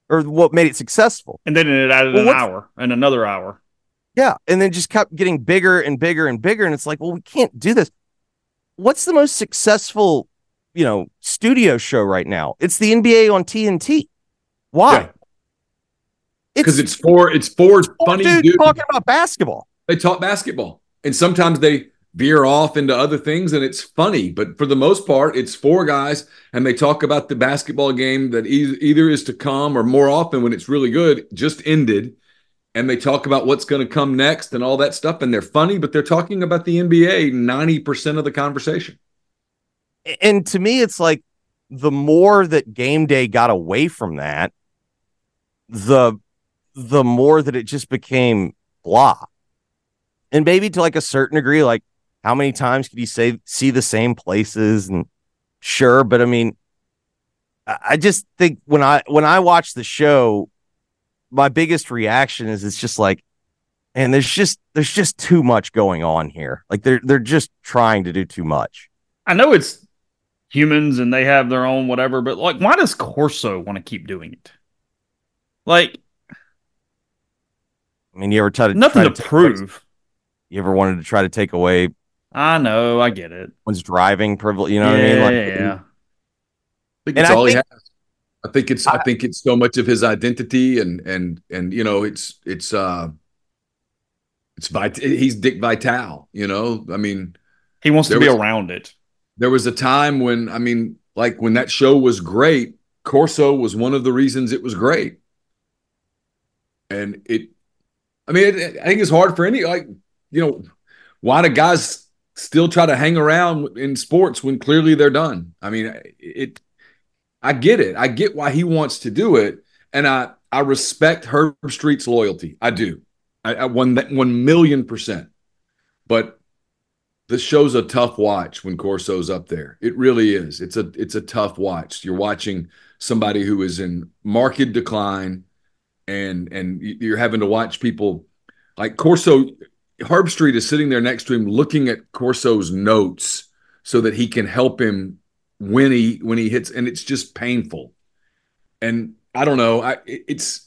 or what made it successful. And then it added well, an hour and another hour. Yeah, and then just kept getting bigger and bigger and bigger, and it's like, well, we can't do this. What's the most successful, you know, studio show right now? It's the N B A on T N T. Why? Yeah. Because it's, it's four, it's four it's funny dudes dude. talking about basketball. They talk basketball, and sometimes they veer off into other things, and it's funny. But for the most part, it's four guys, and they talk about the basketball game that e- either is to come, or more often when it's really good, just ended, and they talk about what's going to come next and all that stuff. And they're funny, but they're talking about the N B A ninety percent of the conversation. And to me, it's like the more that game day got away from that, the the more that it just became blah. And maybe to like a certain degree, like how many times could you say, see the same places? And sure. But I mean, I just think when I, when I watch the show, my biggest reaction is it's just like, and there's just, there's just too much going on here. Like they're, they're just trying to do too much. I know it's humans and they have their own whatever, but like, why does Corso want to keep doing it? Like, I mean, you ever try to nothing try to, to prove? Away, you ever wanted to try to take away? I know, I get it. One's driving privilege, you know yeah, what I mean? Like, yeah, yeah. I think it's all I think, he has. I think it's. I, I think it's so much of his identity, and and and you know, it's it's uh, it's vit- he's Dick Vitale. You know, I mean, he wants to be was, around it. There was a time when I mean, like when that show was great, Corso was one of the reasons it was great. And it, I mean, it, it, I think it's hard for any, like, you know, why do guys still try to hang around in sports when clearly they're done? I mean, it, it I get it. I get why he wants to do it. And I, I respect Herbstreit's loyalty. I do. I, I won that one million percent. But this show's a tough watch when Corso's up there. It really is. It's a it's a tough watch. You're watching somebody who is in marked decline, and and you're having to watch people like Corso. Herbstreit is sitting there next to him, looking at Corso's notes so that he can help him when he when he hits, and it's just painful. And I don't know. I it's.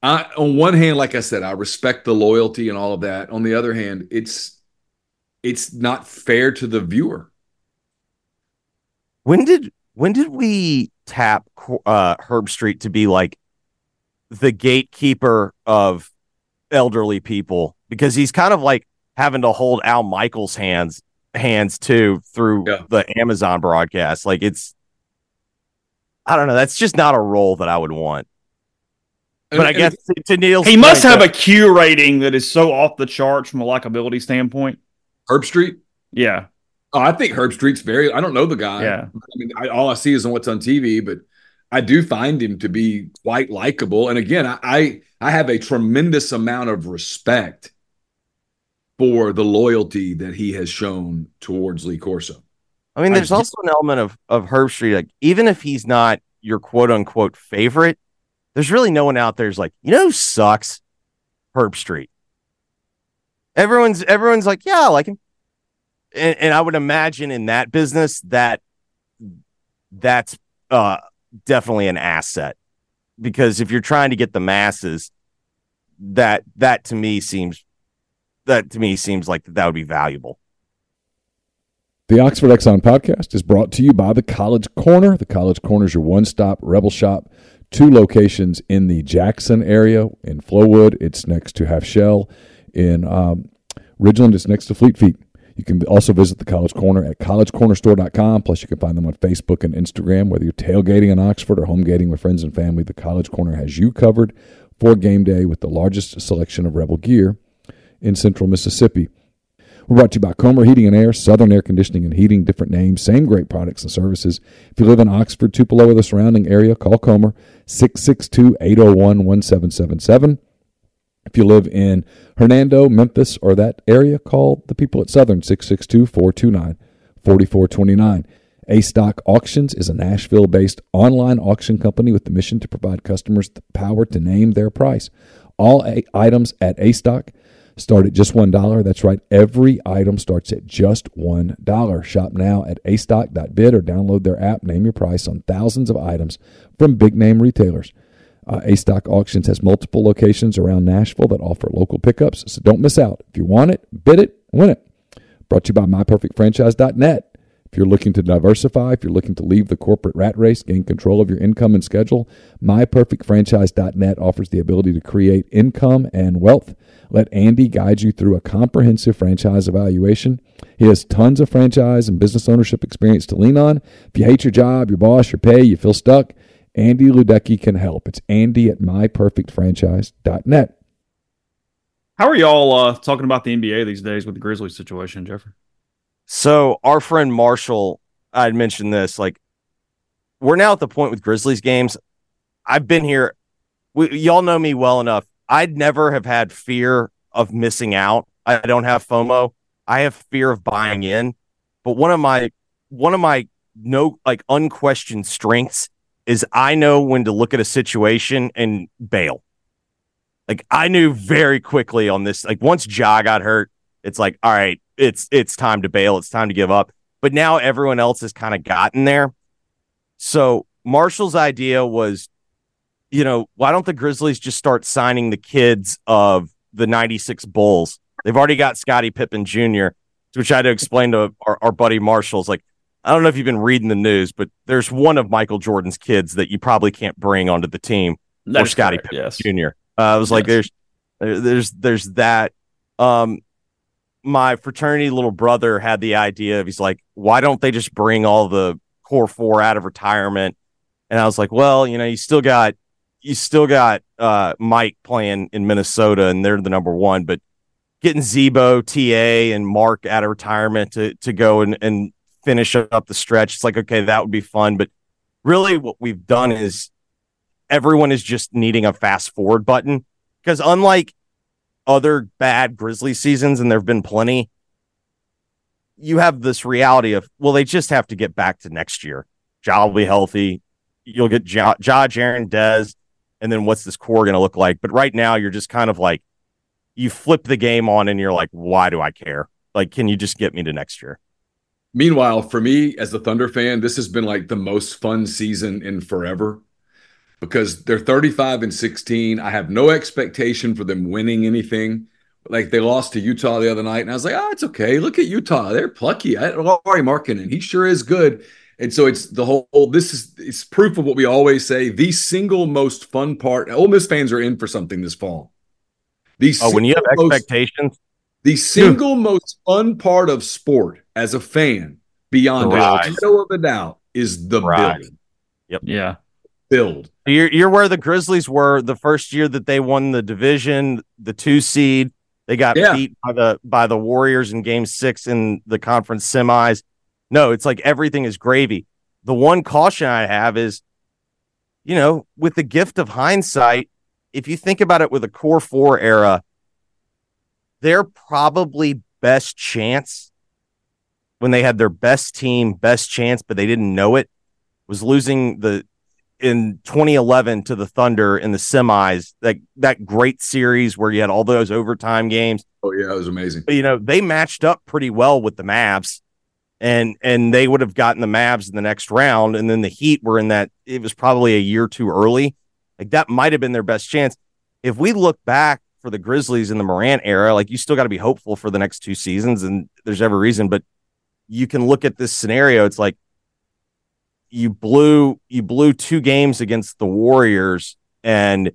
I on one hand, like I said, I respect the loyalty and all of that. On the other hand, it's. It's not fair to the viewer. When did when did we tap uh, Herbstreit to be like the gatekeeper of elderly people? Because he's kind of like having to hold Al Michaels' hands hands too through yeah. the Amazon broadcast. Like it's, I don't know. That's just not a role that I would want. But and, I guess and, to Neal's he must have that, a Q rating that is so off the charts from a likability standpoint. Herbstreit? Yeah. Oh, I think Herbstreit's very – I don't know the guy. Yeah. I mean, I, all I see is on what's on T V, but I do find him to be quite likable. And, again, I, I I have a tremendous amount of respect for the loyalty that he has shown towards Lee Corso. I mean, there's I, also an element of, of Herbstreit. Like, even if he's not your quote-unquote favorite, there's really no one out there who's like, you know who sucks? Herbstreit. Everyone's everyone's like, yeah, I like him. And, and I would imagine in that business that that's uh, definitely an asset, because if you're trying to get the masses, that that to me seems that to me seems like that would be valuable. The Oxford Exxon podcast is brought to you by the College Corner. The College Corner is your one-stop rebel shop. Two locations in the Jackson area in Flowood. It's next to Half Shell. In um, Ridgeland, it's next to Fleet Feet. You can also visit the College Corner at college corner store dot com. Plus, you can find them on Facebook and Instagram. Whether you're tailgating in Oxford or homegating with friends and family, the College Corner has you covered for game day with the largest selection of Rebel gear in central Mississippi. We're brought to you by Comer Heating and Air, Southern Air Conditioning and Heating, different names, same great products and services. If you live in Oxford, Tupelo, or the surrounding area, call Comer, six six two, eight oh one, one seven seven seven. If you live in Hernando, Memphis, or that area, call the people at Southern, six six two, four two nine, four four two nine. A-Stock Auctions is a Nashville-based online auction company with the mission to provide customers the power to name their price. All a- items at A-Stock start at just one dollar. That's right, every item starts at just one dollar. Shop now at a stock dot bid or download their app. Name your price on thousands of items from big-name retailers. Uh, A-Stock Auctions has multiple locations around Nashville that offer local pickups, so don't miss out. If you want it, bid it, win it. Brought to you by my perfect franchise dot net. If you're looking to diversify, if you're looking to leave the corporate rat race, gain control of your income and schedule, my perfect franchise dot net offers the ability to create income and wealth. Let Andy guide you through a comprehensive franchise evaluation. He has tons of franchise and business ownership experience to lean on. If you hate your job, your boss, your pay, you feel stuck, Andy Ludecki can help. It's Andy at my perfect franchise dot net. How are y'all uh, talking about the N B A these days with the Grizzlies situation, Jeffrey? So our friend Marshall, I had mentioned this, like we're now at the point with Grizzlies games. I've been here. We, y'all know me well enough. I'd never have had fear of missing out. I don't have FOMO. I have fear of buying in. But one of my, one of my no like unquestioned strengths is I know when to look at a situation and bail. Like I knew very quickly on this. Like once Ja got hurt, it's like, all right, it's it's time to bail. It's time to give up. But now everyone else has kind of gotten there. So Marshall's idea was, you know, why don't the Grizzlies just start signing the kids of the ninety-six Bulls? They've already got Scottie Pippen Junior, which I had to explain to our, our buddy Marshall's like, I don't know if you've been reading the news, but there's one of Michael Jordan's kids that you probably can't bring onto the team. That's or Scottie Pippen yes. Junior Uh, I was yes. like, there's, there's, there's that. Um, my fraternity little brother had the idea of, he's like, why don't they just bring all the core four out of retirement? And I was like, well, you know, you still got you still got uh, Mike playing in Minnesota, and they're the number one. But getting Zebo, T A, and Mark out of retirement to to go and, and finish up the stretch, it's like, okay, that would be fun. But really what we've done is everyone is just needing a fast forward button, because unlike other bad Grizzly seasons, and there have been plenty, you have this reality of, well, they just have to get back to next year. Ja will be healthy. You'll get Ja, ja Jaren, Dez, and then what's this core going to look like? But right now, you're just kind of like, you flip the game on and you're like, why do I care? Like, can you just get me to next year? Meanwhile, for me as the Thunder fan, this has been like the most fun season in forever, because they're thirty-five and sixteen. I have no expectation for them winning anything. Like, they lost to Utah the other night, and I was like, oh, it's okay. Look at Utah. They're plucky. Lauri Markkanen, he sure is good. And so it's the whole, this is, it's proof of what we always say, the single most fun part. Ole Miss fans are in for something this fall. The oh, when you have most, expectations. The single yeah. most fun part of sport as a fan, beyond right. a shadow of a doubt, is the right. build. Yep. Yeah. Build. You're, you're where the Grizzlies were the first year that they won the division, the two seed. They got yeah. beat by the by the Warriors in game six in the conference semis. No, it's like everything is gravy. The one caution I have is, you know, with the gift of hindsight, if you think about it with a core four era, their probably best chance, when they had their best team, best chance, but they didn't know it, was losing the in twenty eleven to the Thunder in the semis, that that great series where you had all those overtime games. Oh, yeah, it was amazing. But, you know, they matched up pretty well with the Mavs. And and they would have gotten the Mavs in the next round, and then the Heat were in that. It was probably a year too early. Like, that might have been their best chance. If we look back for the Grizzlies in the Morant era, like, you still got to be hopeful for the next two seasons, and there's every reason. But you can look at this scenario. It's like you blew you blew two games against the Warriors, and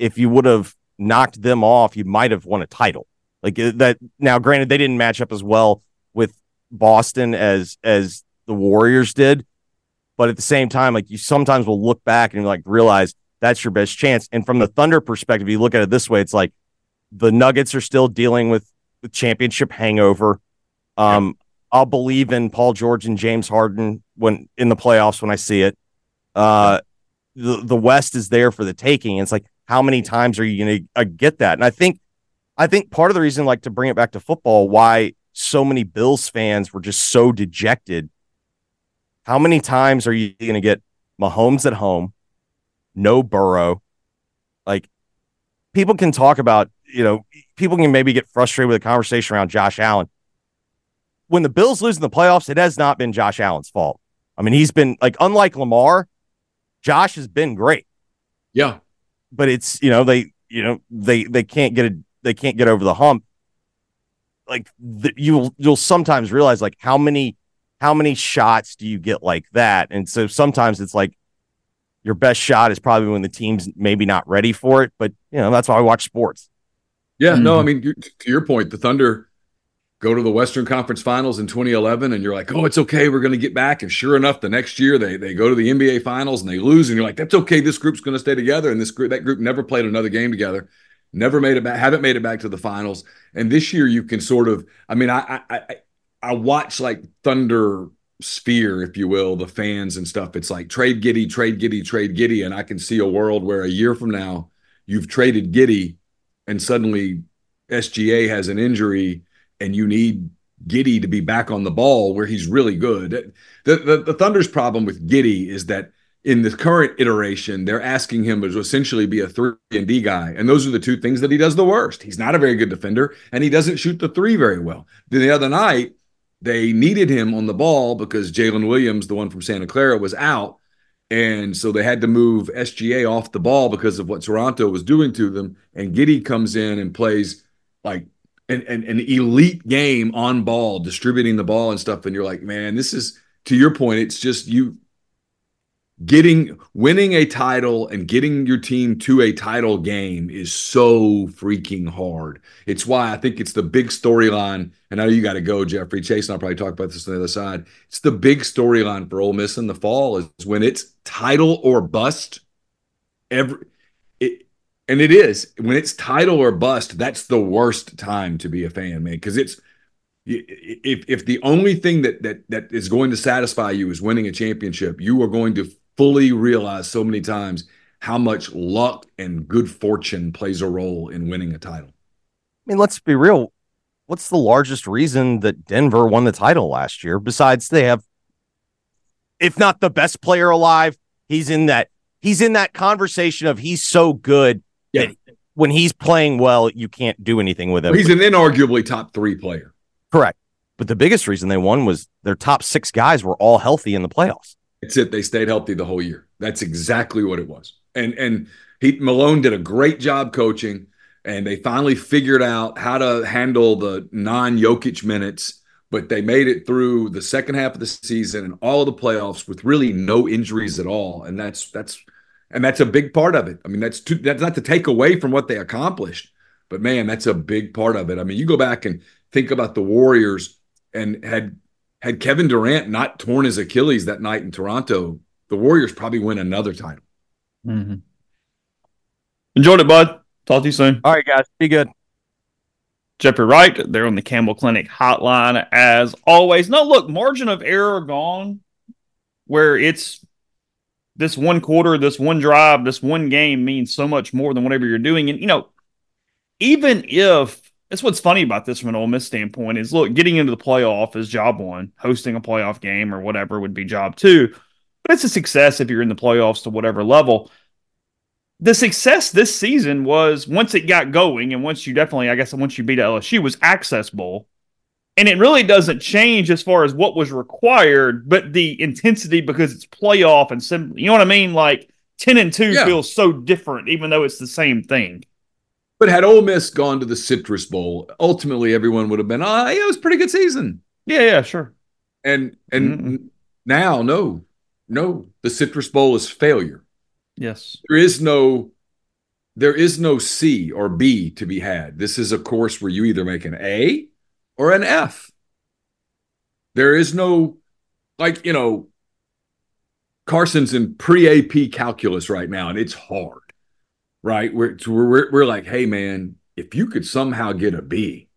if you would have knocked them off, you might have won a title. Like that. Now, granted, they didn't match up as well with Boston as as the Warriors did, but at the same time, like, you sometimes will look back and like realize that's your best chance. And from the Thunder perspective, you look at it this way, it's like the Nuggets are still dealing with the championship hangover. um I'll believe in Paul George and James Harden when in the playoffs when I see it. uh the, the West is there for the taking. It's like, how many times are you gonna uh, get that? And I think I think part of the reason, like, to bring it back to football, why so many Bills fans were just so dejected. How many times are you going to get Mahomes at home? No Burrow. Like, people can talk about, you know, people can maybe get frustrated with a conversation around Josh Allen. When the Bills lose in the playoffs, it has not been Josh Allen's fault. I mean, he's been, like, unlike Lamar, Josh has been great. Yeah. But it's, you know, they, you know, they, they can't get a, they can't get over the hump. Like, the, you'll you'll sometimes realize, like, how many how many shots do you get like that? And so sometimes it's like your best shot is probably when the team's maybe not ready for it. But, you know, that's why I watch sports. Yeah, mm-hmm. no, I mean, to your point, the Thunder go to the Western Conference Finals in twenty eleven, and you're like, oh, it's okay, we're going to get back. And sure enough, the next year they they go to the N B A Finals and they lose, and you're like, that's okay, this group's going to stay together. And this group that group never played another game together. Never made it back, haven't made it back to the finals. And this year you can sort of, I mean, I I I watch, like, Thunder Sphere, if you will, the fans and stuff. It's like trade Giddey, trade Giddey, trade Giddey. And I can see a world where a year from now you've traded Giddey and suddenly S G A has an injury and you need Giddey to be back on the ball where he's really good. The, the, the Thunder's problem with Giddey is that in the current iteration, they're asking him to essentially be a three and D guy. And those are the two things that he does the worst. He's not a very good defender, and he doesn't shoot the three very well. The other night, they needed him on the ball because Jalen Williams, the one from Santa Clara, was out. And so they had to move S G A off the ball because of what Toronto was doing to them. And Giddey comes in and plays like an, an, an elite game on ball, distributing the ball and stuff. And you're like, man, this is, to your point, it's just you – Getting winning a title and getting your team to a title game is so freaking hard. It's why I think it's the big storyline. And I know you got to go, Jeffrey. Chase and I'll probably talk about this on the other side. It's the big storyline for Ole Miss in the fall is when it's title or bust. Every And it is. When it's title or bust, that's the worst time to be a fan, man, because it's if if the only thing that that that is going to satisfy you is winning a championship, you are going to fully realize so many times how much luck and good fortune plays a role in winning a title. I mean, let's be real. What's the largest reason that Denver won the title last year? Besides, they have, if not the best player alive, he's in that he's in that conversation of he's so good yeah. that when he's playing well, you can't do anything with him. Well, he's an inarguably top three player. Correct. But the biggest reason they won was their top six guys were all healthy in the playoffs. That's it. They stayed healthy the whole year. That's exactly what it was. And and he, Malone did a great job coaching. And they finally figured out how to handle the non-Jokic minutes, but they made it through the second half of the season and all of the playoffs with really no injuries at all. And that's that's and that's a big part of it. I mean, that's too, that's not to take away from what they accomplished, but man, that's a big part of it. I mean, you go back and think about the Warriors, and had had Kevin Durant not torn his Achilles that night in Toronto, the Warriors probably win another title. Mm-hmm. Enjoyed it, bud. Talk to you soon. All right, guys. Be good. Jeffrey Wright, they're on the Campbell Clinic hotline as always. No, look, margin of error gone where it's this one quarter, this one drive, this one game means so much more than whatever you're doing. And, you know, even if – that's what's funny about this from an Ole Miss standpoint is, look, getting into the playoff is job one. Hosting a playoff game or whatever would be job two. But it's a success if you're in the playoffs to whatever level. The success this season was once it got going, and once you definitely, I guess, once you beat L S U, was Access Bowl. And it really doesn't change as far as what was required, but the intensity because it's playoff and sim- you know what I mean? Like ten and two yeah. feels so different, even though it's the same thing. But had Ole Miss gone to the Citrus Bowl, ultimately everyone would have been, oh, yeah, it was a pretty good season. Yeah, yeah, sure. And and mm-hmm. now, no, no, the Citrus Bowl is failure. Yes. There is no there is no C or B to be had. This is a course where you either make an A or an F. There is no, like, you know, Carson's in pre-A P calculus right now, and it's hard, right? We're, we're, we're like, hey, man, if you could somehow get a B.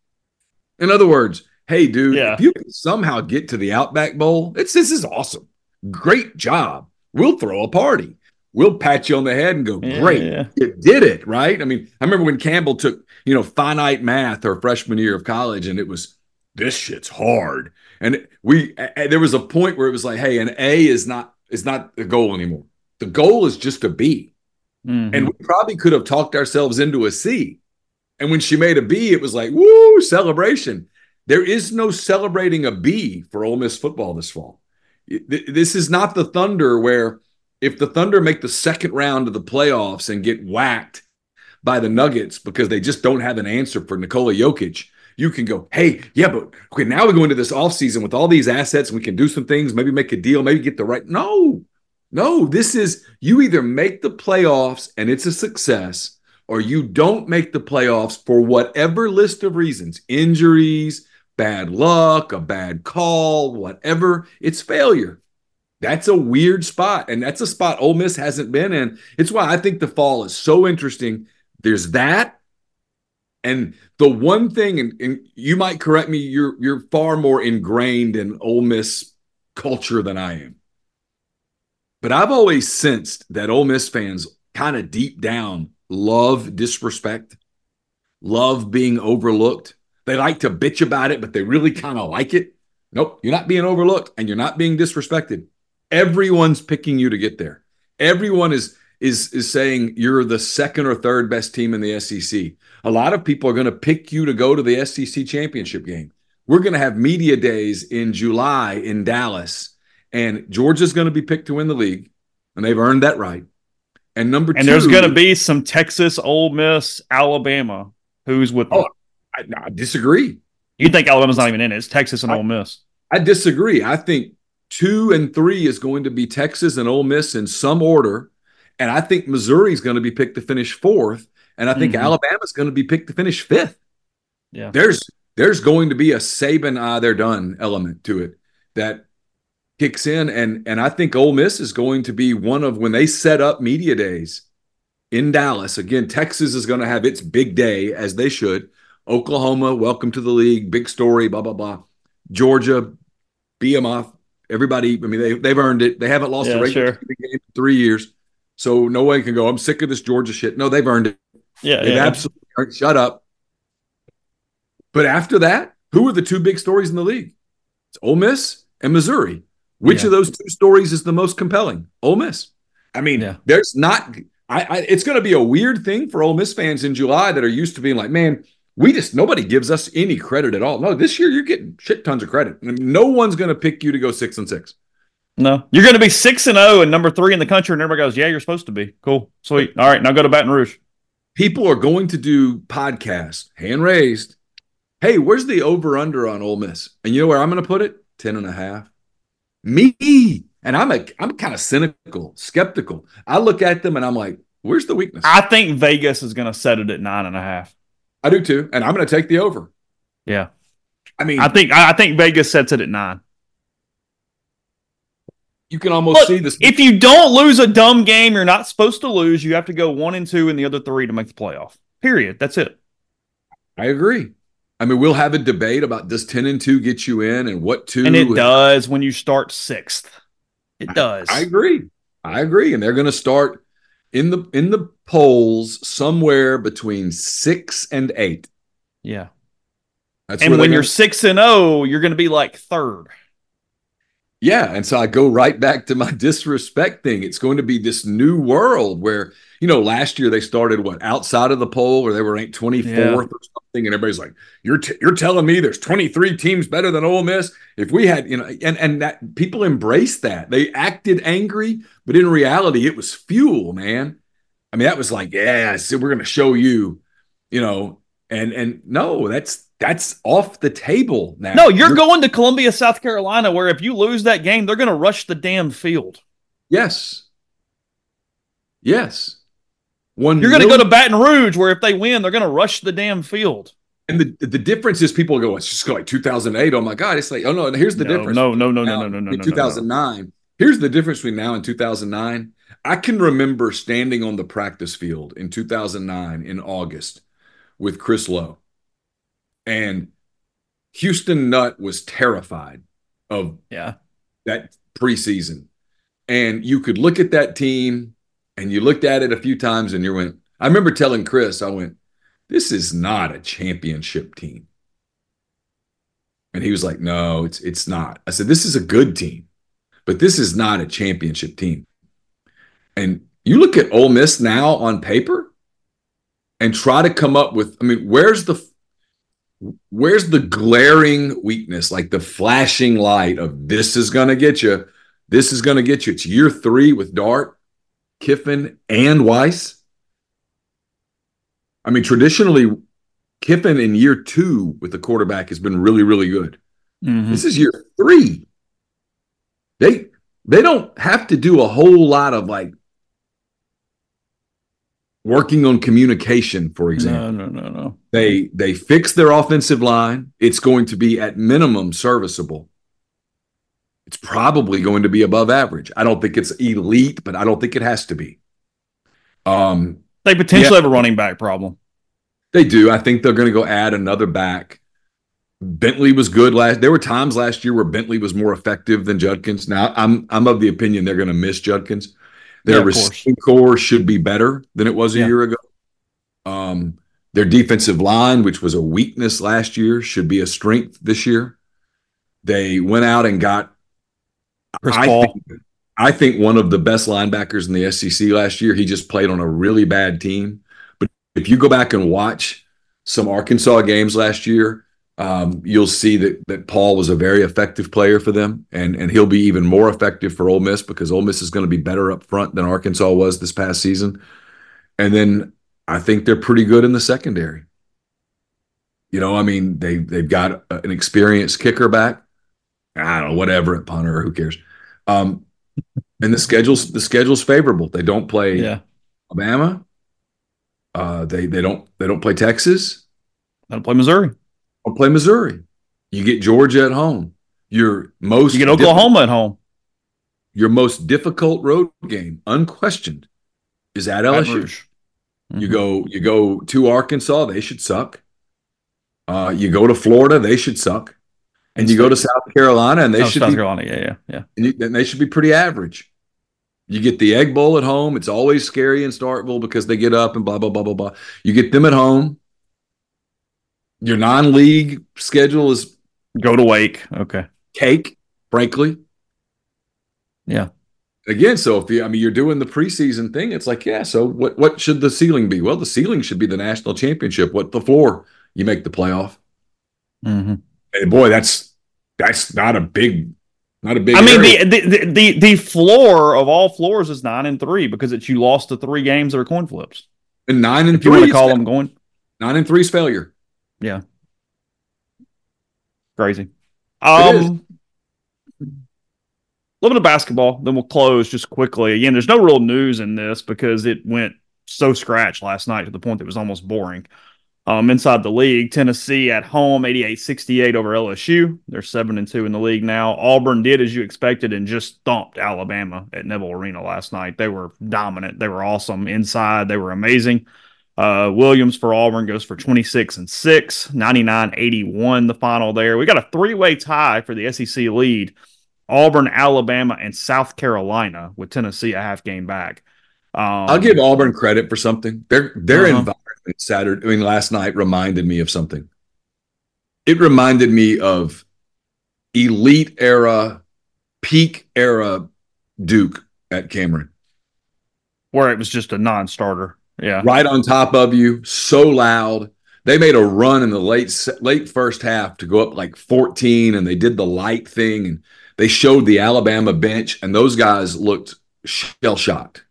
In other words, hey, dude, yeah. if you could somehow get to the Outback Bowl, it's this is awesome. Great job. We'll throw a party. We'll pat you on the head and go, great, yeah, yeah. you did it, right? I mean, I remember when Campbell took, you know, finite math her freshman year of college, and it was, this shit's hard. And we, uh, there was a point where it was like, hey, an A is not is not the goal anymore. The goal is just a B. Mm-hmm. And we probably could have talked ourselves into a C. And when she made a B, it was like, woo, celebration. There is no celebrating a B for Ole Miss football this fall. This is not the Thunder where, if the Thunder make the second round of the playoffs and get whacked by the Nuggets because they just don't have an answer for Nikola Jokic, you can go, hey, yeah, but okay, now we go into this offseason with all these assets and we can do some things, maybe make a deal, maybe get the right. No, no, this is you either make the playoffs and it's a success, or you don't make the playoffs for whatever list of reasons, injuries, bad luck, a bad call, whatever, it's failure. That's a weird spot, and that's a spot Ole Miss hasn't been in. It's why I think the fall is so interesting. There's that, and the one thing, and, and you might correct me, you're you're far more ingrained in Ole Miss culture than I am. But I've always sensed that Ole Miss fans kind of deep down love disrespect, love being overlooked. They like to bitch about it, but they really kind of like it. Nope, you're not being overlooked, and you're not being disrespected. Everyone's picking you to get there. Everyone is is is saying you're the second or third best team in the S E C. A lot of people are going to pick you to go to the S E C championship game. We're going to have media days in July in Dallas, and Georgia's going to be picked to win the league, and they've earned that right. And number and two, and there's going to be some Texas, Ole Miss, Alabama. Who's with them? Oh, I, I disagree. You think Alabama's not even in it? It's Texas and I, Ole Miss. I disagree. I think two and three is going to be Texas and Ole Miss in some order. And I think Missouri is going to be picked to finish fourth. And I think mm-hmm. Alabama is going to be picked to finish fifth. Yeah. There's there's going to be a Saban, ah, they're done element to it that kicks in. And, and I think Ole Miss is going to be one of, when they set up media days, in Dallas. Again, Texas is going to have its big day, as they should. Oklahoma, welcome to the league, big story, blah, blah, blah. Georgia, Behemoth, everybody, I mean, they, they've earned it. They haven't lost yeah, a regular sure. game in three years. So no one can go, I'm sick of this Georgia shit. No, they've earned it. Yeah, they've yeah, absolutely yeah. earned it. Shut up. But after that, who are the two big stories in the league? It's Ole Miss and Missouri. Which yeah. of those two stories is the most compelling? Ole Miss. I mean, yeah. there's not I, – I, it's going to be a weird thing for Ole Miss fans in July that are used to being like, man, we just – nobody gives us any credit at all. No, this year you're getting shit tons of credit. No one's going to pick you to go six and six. No. You're going to be six and oh and number three in the country, and everybody goes, yeah, you're supposed to be. Cool. Sweet. All right, now go to Baton Rouge. People are going to do podcasts, hand raised. Hey, where's the over-under on Ole Miss? And you know where I'm going to put it? Ten and a half. Me. And I'm a, I'm kind of cynical, skeptical. I look at them and I'm like, where's the weakness? I think Vegas is going to set it at nine and a half. I do too. And I'm going to take the over. Yeah. I mean, I think I think Vegas sets it at nine. You can almost Look, see this. If you don't lose a dumb game you're not supposed to lose, you have to go one and two and the other three to make the playoff. Period. That's it. I agree. I mean, we'll have a debate about does ten and two get you in and what two. And it and, does when you start sixth. It does. I, I agree. I agree. And they're going to start in the in the polls somewhere between six and eight. Yeah. That's and when gonna... you're six and oh, you're going to be like third. Yeah, and so I go right back to my disrespect thing. It's going to be this new world where, you know, last year they started, what, outside of the poll or they were ranked twenty-fourth yeah. or something, and everybody's like, you're t- you're telling me there's twenty-three teams better than Ole Miss? If we had, you know, and, and that people embraced that. They acted angry, but in reality, it was fuel, man. I mean, that was like, yeah, so we're going to show you, you know, and and no, that's, That's off the table now. No, you're, you're going to Columbia, South Carolina, where if you lose that game, they're going to rush the damn field. Yes. Yes. One you're going to go to Baton Rouge, where if they win, they're going to rush the damn field. And the the difference is people go, it's just like two thousand eight. Oh, my God. It's like, oh, no, here's the no, difference. No, no, no, no, no, no, no, no. two thousand nine. No, no. Here's the difference between now and two thousand nine. I can remember standing on the practice field in two thousand nine in August with Chris Lowe. And Houston Nutt was terrified of yeah. that preseason. And you could look at that team, and you looked at it a few times, and you went, I remember telling Chris, I went, this is not a championship team. And he was like, no, it's it's not. I said, this is a good team, but this is not a championship team. And you look at Ole Miss now on paper and try to come up with, I mean, where's the – Where's the glaring weakness, like the flashing light of this is going to get you, this is going to get you. It's year three with Dart, Kiffin, and Weiss. I mean, traditionally, Kiffin in year two with the quarterback has been really, really good. Mm-hmm. This is year three. They they don't have to do a whole lot of, like, working on communication, for example. No, no, no, no. They they fix their offensive line. It's going to be at minimum serviceable. It's probably going to be above average. I don't think it's elite, but I don't think it has to be. Um, they potentially yeah, have a running back problem. They do. I think they're going to go add another back. Bentley was good last. There were times last year where Bentley was more effective than Judkins. Now I'm I'm of the opinion they're going to miss Judkins. Their yeah, receiving core should be better than it was a yeah. year ago. Um, their defensive line, which was a weakness last year, should be a strength this year. They went out and got Chris I, Paul. Think, I think one of the best linebackers in the S E C last year. He just played on a really bad team. But if you go back and watch some Arkansas games last year, um, you'll see that that Paul was a very effective player for them, and and he'll be even more effective for Ole Miss because Ole Miss is going to be better up front than Arkansas was this past season. And then I think they're pretty good in the secondary. You know, I mean, they, they've got a, an experienced kicker back. I don't know, whatever, at punter, who cares? Um, and the schedule's the schedule's favorable. They don't play yeah. Alabama. Uh, they they don't they don't play Texas. They don't play Missouri. Play Missouri. You get Georgia at home. Your most you get Oklahoma at home. Your most difficult road game, unquestioned, is at L S U. Mm-hmm. You go, you go to Arkansas, they should suck. Uh, you go to Florida, they should suck. And you go to South Carolina, and they oh, should South be, Carolina, yeah, yeah, yeah. And, you, and they should be pretty average. You get the Egg Bowl at home; it's always scary in Starkville because they get up and blah blah blah blah blah. You get them at home. Your non-league schedule is go to Wake, okay, cake, frankly. Yeah. Again, so if you, I mean, you're doing the preseason thing, it's like, yeah. So what? What should the ceiling be? Well, the ceiling should be the national championship. What the floor? You make the playoff. Mm-hmm. And boy, that's. That's not a big, not a big. I mean, the, the the the floor of all floors is nine and three because it's you lost the three games that are coin flips. And nine and if three, you want to call them going nine and three is failure. Yeah, crazy. Um, a little bit of basketball, then we'll close just quickly. Again, there's no real news in this because it went so scratch last night to the point that it was almost boring. Um, inside the league, Tennessee at home, eighty-eight sixty-eight over L S U. They're seven and two in the league now. Auburn did as you expected and just thumped Alabama at Neville Arena last night. They were dominant. They were awesome inside. They were amazing. Uh, Williams for Auburn goes for twenty-six and six, ninety-nine eighty-one the final there. We got a three-way tie for the S E C lead. Auburn, Alabama, and South Carolina with Tennessee a half game back. Um, I'll give Auburn credit for something. They're, they're uh-huh. involved. Saturday, I mean, last night reminded me of something. It reminded me of elite era, peak era Duke at Cameron, where it was just a non-starter. Yeah, right on top of you, so loud. They made a run in the late late first half to go up like fourteen, and they did the light thing, and they showed the Alabama bench, and those guys looked shell-shocked.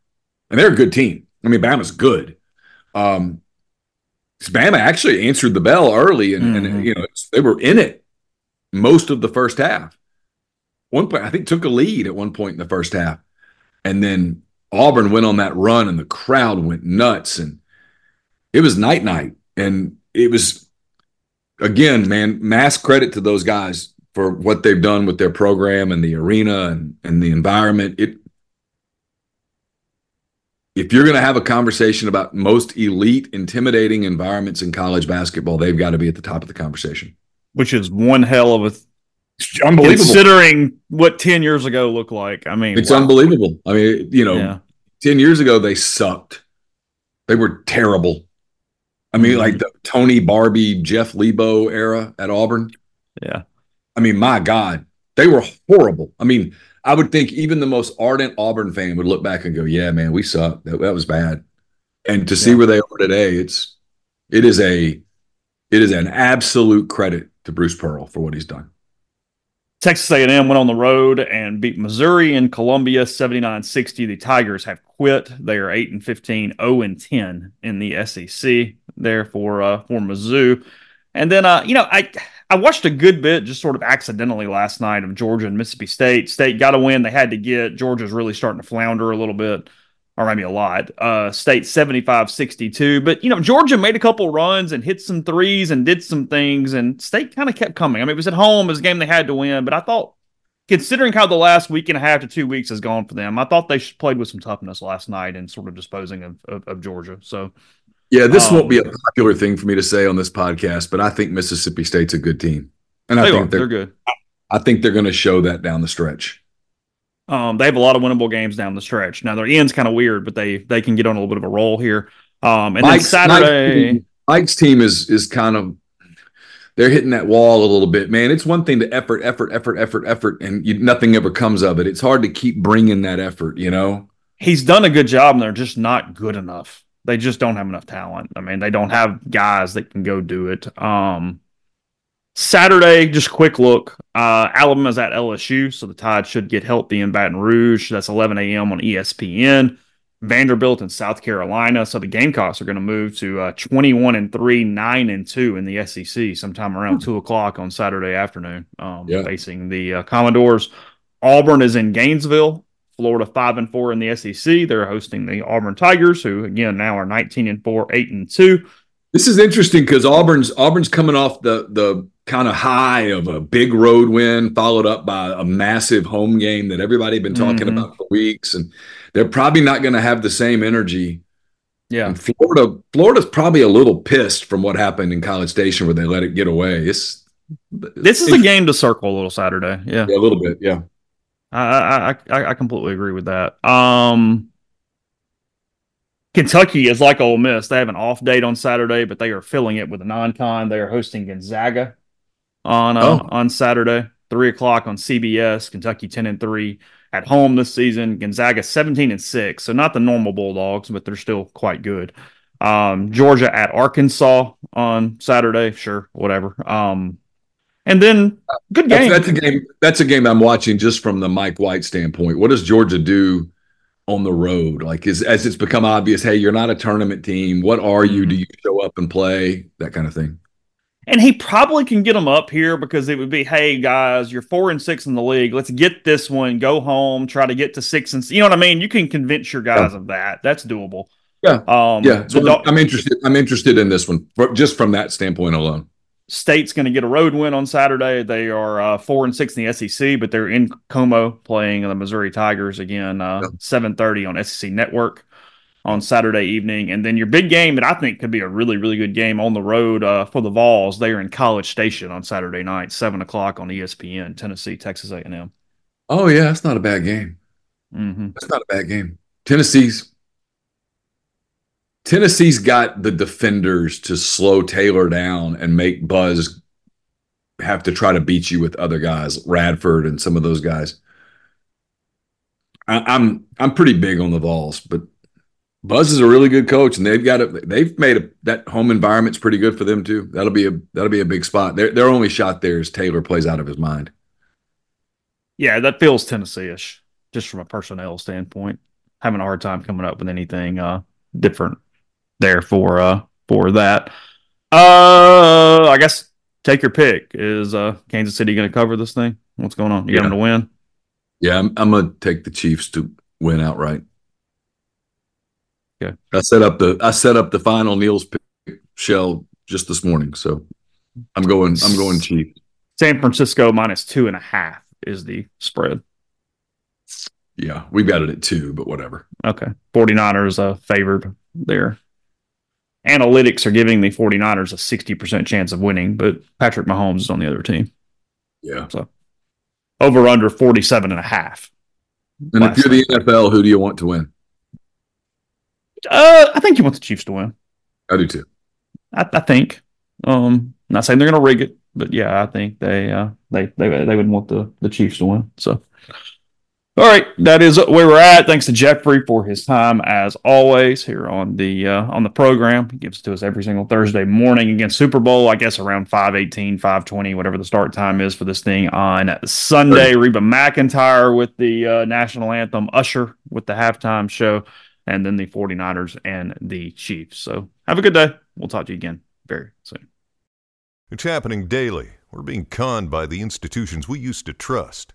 And they're a good team. I mean, Bama's good. Um. Bama actually answered the bell early, and, mm-hmm. and you know they were in it most of the first half. One point, I think, took a lead at one point in the first half, and then Auburn went on that run, and the crowd went nuts, and it was night night, and it was again, man, mass credit to those guys for what they've done with their program and the arena and, and the environment. It. If you're going to have a conversation about most elite, intimidating environments in college basketball, they've got to be at the top of the conversation. Which is one hell of a... Th- it's unbelievable. Considering what ten years ago looked like. I mean... It's wow. unbelievable. I mean, you know, yeah. ten years ago, they sucked. They were terrible. I mean, mm-hmm. like the Tony Barbie, Jeff Lebo era at Auburn. Yeah. I mean, my God. They were horrible. I mean... I would think even the most ardent Auburn fan would look back and go, yeah, man, we suck. That, that was bad. And to see yeah. where they are today, it's it is a it is an absolute credit to Bruce Pearl for what he's done. Texas A and M went on the road and beat Missouri in Columbia seventy-nine sixty. The Tigers have quit. They are eight and fifteen, oh and ten in the S E C there for uh, for Mizzou. And then, uh, you know, I I watched a good bit just sort of accidentally last night of Georgia and Mississippi State. State got a win they had to get. Georgia's really starting to flounder a little bit, or maybe a lot. Uh, State seventy-five sixty-two. But, you know, Georgia made a couple runs and hit some threes and did some things, and State kind of kept coming. I mean, it was at home. It was a game they had to win. But I thought, considering how the last week and a half to two weeks has gone for them, I thought they played with some toughness last night and sort of disposing of, of, of Georgia. So... Yeah, this um, won't be a popular thing for me to say on this podcast, but I think Mississippi State's a good team, and I think they're, they're good. I think they're going to show that down the stretch. Um, they have a lot of winnable games down the stretch. Now their end's kind of weird, but they they can get on a little bit of a roll here. Um, and Mike's, then Saturday, Mike's team, Mike's team is is kind of they're hitting that wall a little bit, man. It's one thing to effort, effort, effort, effort, effort, and you, nothing ever comes of it. It's hard to keep bringing that effort, you know. He's done a good job, and they're just not good enough. They just don't have enough talent. I mean, they don't have guys that can go do it. Um, Saturday, just quick look. Uh, Alabama's at L S U, so the Tide should get healthy in Baton Rouge. That's eleven a.m. on E S P N. Vanderbilt in South Carolina. So the Gamecocks are going to move to uh, twenty-one and three, nine and two in the S E C sometime around mm-hmm. two o'clock on Saturday afternoon, um, yeah. facing the uh, Commodores. Auburn is in Gainesville. Florida five and four in the S E C. They're hosting the Auburn Tigers, who again now are nineteen and four, eight and two. This is interesting because Auburn's Auburn's coming off the the kind of high of a big road win, followed up by a massive home game that everybody had been talking mm-hmm. about for weeks, and they're probably not going to have the same energy Yeah. And Florida, Florida's probably a little pissed from what happened in College Station where they let it get away. It's, it's this is a game to circle a little Saturday. Yeah. yeah a little bit. Yeah. I, I, I, I completely agree with that. Um, Kentucky is like Ole Miss. They have an off date on Saturday, but they are filling it with a non-con. They are hosting Gonzaga on, uh, oh. on Saturday, three o'clock on C B S. Kentucky ten and three. At home this season. Gonzaga seventeen and six, so not the normal Bulldogs, but they're still quite good. Um, Georgia at Arkansas on Saturday, sure, whatever. Um, and then good game. That's, that's a game. That's a game I'm watching just from the Mike White standpoint. What does Georgia do on the road? Like, is, as it's become obvious, hey, you're not a tournament team. What are you? Mm-hmm. Do you show up and play? That kind of thing. And he probably can get them up here because it would be, hey, guys, you're four and six in the league. Let's get this one. Go home. Try to get to six and six. You know what I mean? You can convince your guys yeah. of that. That's doable. Yeah. Um, yeah. So do- I'm interested. I'm interested in this one just from that standpoint alone. State's going to get a road win on Saturday. They are uh, four and six in the S E C, but they're in Como playing the Missouri Tigers again, uh, yeah. seven thirty on S E C Network on Saturday evening. And then your big game that I think could be a really, really good game on the road uh, for the Vols, they are in College Station on Saturday night, seven o'clock on E S P N, Tennessee, Texas A and M. Oh, yeah, that's not a bad game. Mm-hmm. That's not a bad game. Tennessee's Tennessee's got the defenders to slow Taylor down and make Buzz have to try to beat you with other guys, Radford and some of those guys. I, I'm I'm pretty big on the Vols, but Buzz is a really good coach, and they've got a, They've made a, that home environment's pretty good for them too. That'll be a that'll be a big spot. Their their only shot there is Taylor plays out of his mind. Yeah, that feels Tennessee-ish, just from a personnel standpoint. Having a hard time coming up with anything uh, different there for uh, for that. Uh, I guess take your pick. Is uh, Kansas City going to cover this thing? What's going on? You yeah. got them to win? Yeah, I'm, I'm going to take the Chiefs to win outright. Okay. I set up the I set up the final Neal's pick shell just this morning, so I'm going I'm going cheap. San Francisco minus two and a half is the spread. Yeah, we've got it at two, but whatever. Okay. 49ers uh, favored there. Analytics are giving the 49ers a sixty percent chance of winning, but Patrick Mahomes is on the other team. Yeah. So over under forty-seven and a half. And if you're the N F L, who do you want to win? Uh, I think you want the Chiefs to win. I do too. I, I think. Um, I'm not saying they're going to rig it, but yeah, I think they uh, they they they would want the, the Chiefs to win. So, all right, that is where we're at. Thanks to Jeffrey for his time as always here on the uh, on the program. He gives it to us every single Thursday morning against Super Bowl. I guess around five eighteen, five twenty, whatever the start time is for this thing on Sunday. Sure. Reba McEntire with the uh, national anthem. Usher with the halftime show. And then the 49ers and the Chiefs. So have a good day. We'll talk to you again very soon. It's happening daily. We're being conned by the institutions we used to trust.